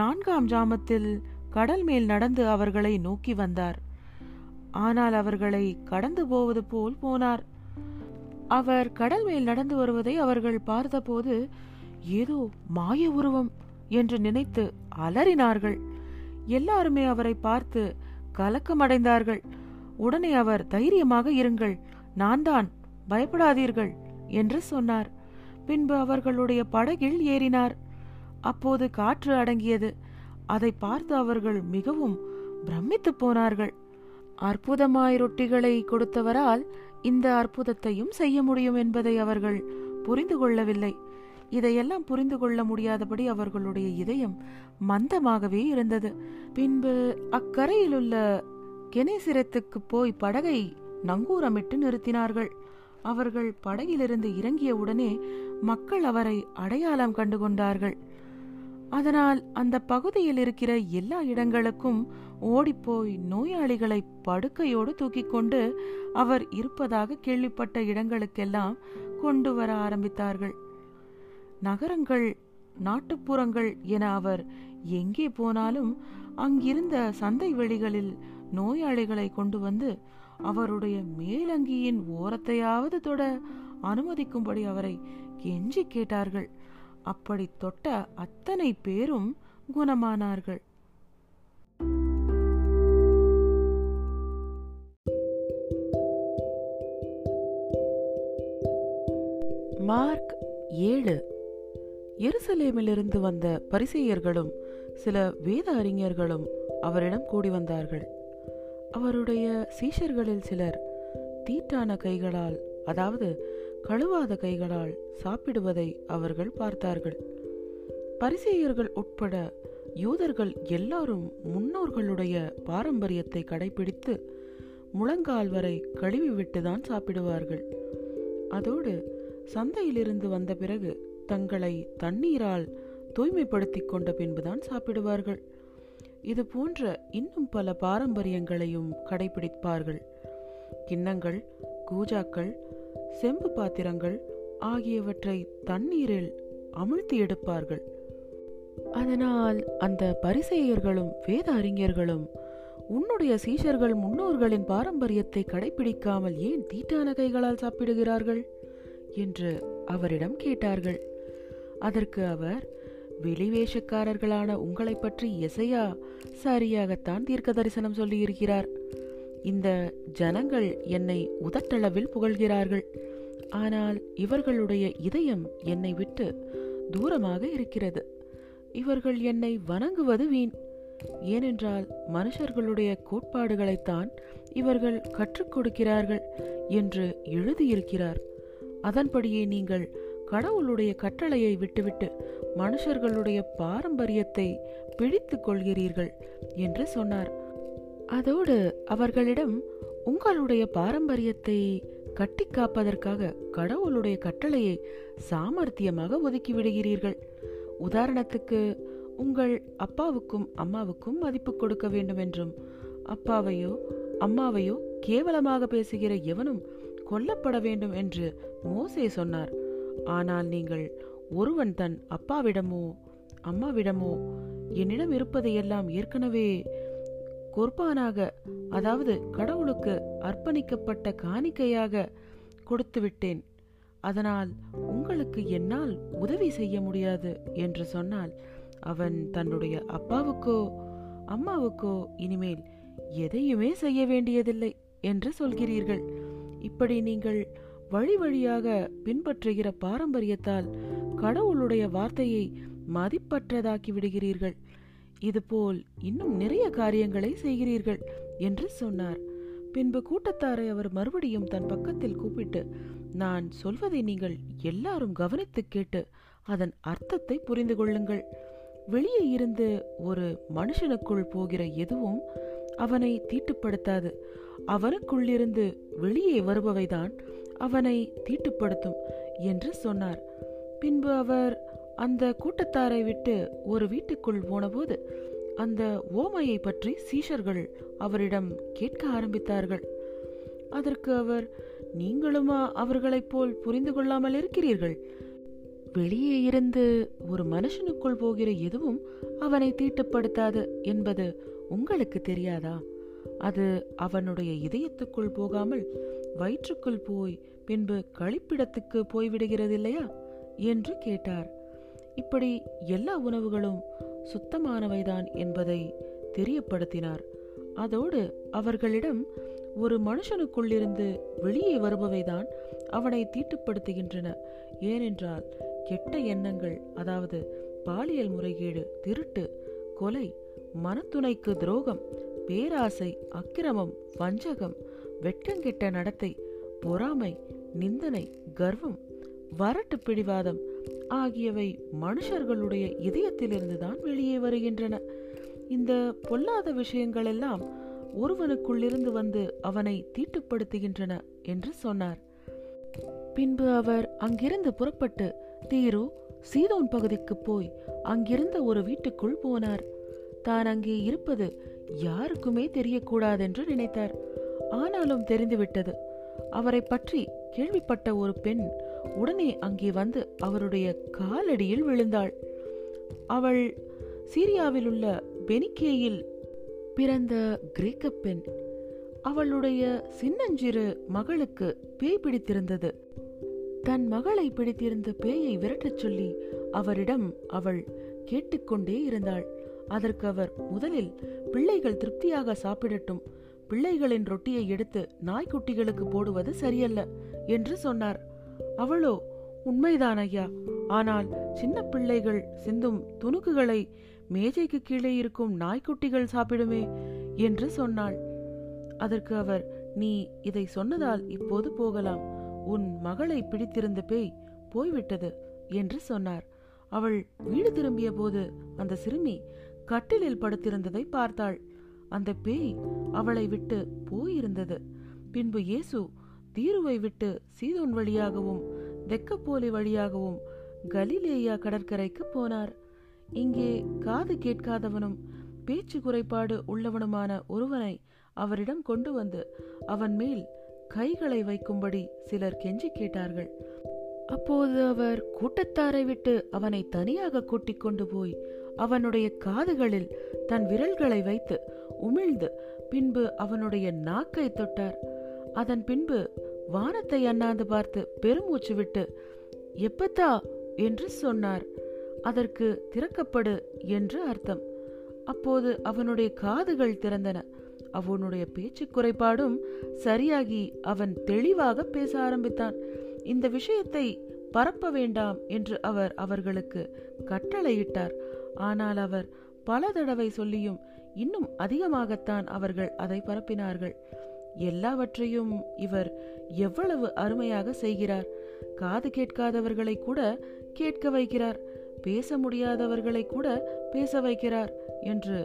நான்காம் ஜாமத்தில் கடல் மேல் நடந்து அவர்களை நோக்கி வந்தார். ஆனால் அவர்களை கடந்து போவது போல் போனார். அவர் கடல் மேல் நடந்து வருவதை அவர்கள் பார்த்தபோது ஏதோ மாய உருவம் என்று நினைத்து அலறினார்கள். எல்லாருமே அவரை பார்த்து கலக்கமடைந்தார்கள். உடனே அவர், தைரியமாக இருங்கள், நான் தான், பயப்படாதீர்கள் என்று சொன்னார். பின்பு அவர்களுடைய படகில் ஏறினார். அப்போது காற்று அடங்கியது. அதை பார்த்து அவர்கள் மிகவும் பிரமித்து போனார்கள். அற்புதமாய் ரொட்டிகளை கொடுத்தவரால் இந்த அற்புதத்தையும் செய்ய முடியும் என்பதை அவர்கள் புரிந்து கொள்ளவில்லை. இதையெல்லாம் புரிந்து கொள்ள முடியாதபடி அவர்களுடைய இதயம் மந்தமாகவே இருந்தது. பின்பு அக்கரையிலுள்ள கெனேசிரத்துக்கு போய் படகை நங்கூரமிட்டு நிறுத்தினார்கள். அவர்கள் படகிலிருந்து இறங்கிய உடனே மக்கள் அவரை அடையாளம் கண்டுகொண்டார்கள். அதனால் அந்த பகுதியில் இருக்கிற எல்லா இடங்களுக்கும் ஓடிப்போய் நோயாளிகளை படுக்கையோடு தூக்கி கொண்டு அவர் இருப்பதாக கேள்விப்பட்ட இடங்களுக்கெல்லாம் கொண்டு வர ஆரம்பித்தார்கள். நகரங்கள், நாட்டுப்புறங்கள் என அவர் எங்கே போனாலும் அங்கிருந்த சந்தை வெளிகளில் நோயாளிகளை கொண்டு வந்து அவருடைய மேலங்கியின் ஓரத்தையாவது தொட அனுமதிக்கும்படி அவரை கெஞ்சி கேட்டார்கள். அப்படி தொட்ட அத்தனை பேரும் குணமானார்கள். மார்க் ஏழு. எருசலேமிலிருந்து வந்த பரிசேயர்களும் சில வேத அறிஞர்களும் அவரிடம் கூடி வந்தார்கள். அவருடைய சீஷர்களில் சிலர் தீட்டான கைகளால், அதாவது கழுவாத கைகளால் சாப்பிடுவதை அவர்கள் பார்த்தார்கள். பரிசேயர்கள் உட்பட யூதர்கள் எல்லாரும் முன்னோர்களுடைய பாரம்பரியத்தை கடைபிடித்து முழங்கால் வரை கழுவிவிட்டுதான் சாப்பிடுவார்கள். அதோடு சந்தையிலிருந்து வந்த பிறகு தங்களை தண்ணீரால் தூய்மைப்படுத்தி கொண்ட பின்புதான் சாப்பிடுவார்கள். இது போன்ற இன்னும் பல பாரம்பரியங்களையும் கடைபிடிப்பார்கள். கிண்ணங்கள், கூஜாக்கள், செம்பு பாத்திரங்கள் ஆகியவற்றை தண்ணீரில் அமிழ்த்தி எடுப்பார்கள். அதனால் அந்த பரிசேயர்களும் வேத அறிஞர்களும், உன்னுடைய சீஷர்கள் முன்னோர்களின் பாரம்பரியத்தை கடைபிடிக்காமல் ஏன் தீட்டான கைகளால் சாப்பிடுகிறார்கள் என்று அவரிடம் கேட்டார்கள். அதற்கு அவர், வெளிவேஷக்காரர்களான உங்களை பற்றி எசையா சரியாகத்தான் தீர்க்க தரிசனம் சொல்லியிருக்கிறார். இந்த ஜனங்கள் என்னை உதட்டளவில் புகழ்கிறார்கள், ஆனால் இவர்களுடைய இதயம் என்னை விட்டு தூரமாக இருக்கிறது. இவர்கள் என்னை வணங்குவது வீண், ஏனென்றால் மனுஷர்களுடைய கோட்பாடுகளைத்தான் இவர்கள் கற்றுக் கொடுக்கிறார்கள் என்று எழுதியிருக்கிறார். அதன்படியே நீங்கள் கடவுளுடைய கட்டளையை விட்டுவிட்டு மனுஷர்களுடைய பாரம்பரியத்தை பிடித்து கொள்கிறீர்கள் என்று சொன்னார். அதோடு அவர்களிடம், உங்களுடைய பாரம்பரியத்தை கட்டி காப்பதற்காக கடவுளுடைய கட்டளையை சாமர்த்தியமாக ஒதுக்கிவிடுகிறீர்கள். உதாரணத்துக்கு, உங்கள் அப்பாவுக்கும் அம்மாவுக்கும் மதிப்பு கொடுக்க வேண்டும் என்றும், அப்பாவையோ அம்மாவையோ கேவலமாக பேசுகிற எவனும் கொல்லப்பட வேண்டும் என்று மோசே சொன்னார். ஆனால் நீங்கள், ஒருவன் தன் அப்பாவிடமோ அம்மாவிடமோ என்னிடம் இருப்பதையெல்லாம் ஏற்கனவே குர்பானாக, அதாவது கடவுளுக்கு அர்ப்பணிக்கப்பட்ட காணிக்கையாக கொடுத்துவிட்டேன், அதனால் உங்களுக்கு என்னால் உதவி செய்ய முடியாது என்று சொன்னால், அவன் தன்னுடைய அப்பாவுக்கோ அம்மாவுக்கோ இனிமேல் எதையுமே செய்ய வேண்டியதில்லை என்று சொல்கிறீர்கள். இப்படி நீங்கள் வழி வழியாக பின்பற்றுகிற பாரம்பரியத்தால் கடவுளுடைய வார்த்தையை மதிப்பற்றதாக்கி விடுகிறீர்கள். இதுபோல் இன்னும் நிறைய காரியங்களை செய்கிறீர்கள் என்று சொன்னார். பின்பு கூட்டத்தாரை அவர் மறுபடியும் தன் பக்கத்தில் கூப்பிட்டு, நான் சொல்வதை நீங்கள் எல்லாரும் கவனித்து கேட்டு அதன் அர்த்தத்தை புரிந்து கொள்ளுங்கள். வெளியே இருந்து ஒரு மனுஷனுக்குள் போகிற எதுவும் அவனை தீட்டுப்படுத்தாது, அவனுக்குள்ளிருந்து வெளியே வருபவைதான் அவனை தீட்டுப்படுத்தும் என்று சொன்னார். பின்பு அவர் அந்த கூட்டத்தாரை விட்டு ஒரு வீட்டுக்குள் போனபோது அந்த ஓமையை பற்றி சீஷர்கள் அவரிடம் கேட்க ஆரம்பித்தார்கள். அதற்கு அவர், நீங்களுமா அவர்களைப் போல் புரிந்து கொள்ளாமல் இருக்கிறீர்கள்? வெளியே இருந்து ஒரு மனுஷனுக்குள் போகிற எதுவும் அவனை தீட்டுப்படுத்தாது என்பது உங்களுக்கு தெரியாதா? அது அவனுடைய இதயத்துக்குள் போகாமல் வயிற்றுக்குள் போய் பின்பு கழிப்பிடத்துக்கு போய்விடுகிறது இல்லையா என்று கேட்டார். இப்படி எல்லா உணவுகளும் சுத்தமானவைதான் என்பதை தெரியப்படுத்தினார். அதோடு அவர்களிடம், ஒரு மனுஷனுக்குள்ளிருந்து வெளியே வருபவைதான் அவனை தீட்டுப்படுத்துகின்றன, ஏனென்றால் கெட்ட எண்ணங்கள், அதாவது பாலியல் முறைகேடு, திருட்டு, கொலை, மனத்துணைக்கு துரோகம், பேராசை, அக்கிரமம், வஞ்சகம், வெட்டங்கெட்ட நடத்தை, பொறாமை, நிந்தனை, கர்வம், வரட்டு பிடிவாதம் ஆகியவை மனுஷர்களுடைய இதயத்திலிருந்துதான் வெளியே வருகின்றன. இந்த பொல்லாத விஷயங்களெல்லாம் ஒருவனுக்குள்ளிருந்து வந்து அவனை தீட்டுப்படுத்துகின்றன என்று சொன்னார். பின்பு அவர் அங்கிருந்து புறப்பட்டு தீரு, சீதோன் பகுதிக்கு போய் அங்கிருந்த ஒரு வீட்டுக்குள் போனார். தான் அங்கே இருப்பது யாருக்குமே தெரியக்கூடாதென்று நினைத்தார். ஆனாலும் தெரிந்துவிட்டது. அவரை பற்றி கேள்விப்பட்ட ஒரு பெண் உடனே அங்கே வந்து அவருடைய காலடியில் விழுந்தாள். அவள் சீரியாவில் உள்ள பெனிக்கேயில் பிறந்த கிரேக்க பெண். அவளுடைய சின்னஞ்சிறு மகளுக்கு பேய் பிடித்திருந்தது. தன் மகளை பிடித்திருந்த பேயை விரட்டச் சொல்லி அவரிடம் அவள் கேட்டுக்கொண்டே இருந்தாள். அதற்கு அவர், முதலில் பிள்ளைகள் திருப்தியாக சாப்பிடட்டும், பிள்ளைகளின் ரொட்டியை எடுத்து நாய்க்குட்டிகளுக்கு போடுவது சரியல்ல என்று சொன்னார். அவளோ, உண்மைதான் ஐயா, ஆனால் சின்ன பிள்ளைகள் சிந்தும் துணுக்குகளை மேஜைக்கு கீழே இருக்கும் நாய்க்குட்டிகள் சாப்பிடுமே என்று சொன்னாள். அதற்கு அவர், நீ இதை சொன்னதால் இப்போது போகலாம், உன் மகளை பிடித்திருந்த பேய் போய்விட்டது என்று சொன்னார். அவள் வீடு திரும்பிய போது அந்த சிறுமி கட்டிலில் படுத்திருந்ததை பார்த்தாள். அந்த பேய் அவளை விட்டு போயிருந்தது. பின்பு இயேசு தீருவை விட்டு சீதோன் வழியாகவும் தெக்கப்போலி வழியாகவும் கலிலேயா கடற்கரைக்கு போனார். இங்கே காது கேட்காதவனும் பேச்சு குறைபாடு உள்ளவனுமான ஒருவனை அவரிடம் கொண்டு வந்து அவன் மேல் கைகளை வைக்கும்படி சிலர் கெஞ்சி கேட்டார்கள். அப்போது அவர் கூட்டத்தாரை விட்டு அவனை தனியாக கூட்டிக் கொண்டு போய் அவனுடைய காதுகளில் தன் விரல்களை வைத்து உமிழ்ந்து பின்பு அவனுடைய நாக்கை தொட்டார். அதன் பின்பு வானத்தை அண்ணாந்து பார்த்து பெருமூச்சு விட்டு எப்பத்தா என்று சொன்னார். அதற்கு திறக்கப்படு என்று அர்த்தம். அப்போது அவனுடைய காதுகள் திறந்தன. அவனுடைய பேச்சு குறைபாடும் சரியாகி அவன் தெளிவாக பேச ஆரம்பித்தான். இந்த விஷயத்தை பரப்ப வேண்டாம் என்று அவர் அவர்களுக்கு கட்டளையிட்டார். ஆனால் அவர் பல தடவை சொல்லியும் இன்னும் அதிகமாகத்தான் அவர்கள் அதை பரப்பினார்கள். எல்லாவற்றையும் இவர் எவ்வளவு அருமையாக செய்கிறார்! காது கேட்காதவர்களை கூட கேட்க வைக்கிறார், பேச முடியாதவர்களை கூட பேச வைக்கிறார் என்று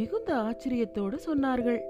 மிகுந்த ஆச்சரியத்தோடு சொன்னார்கள்.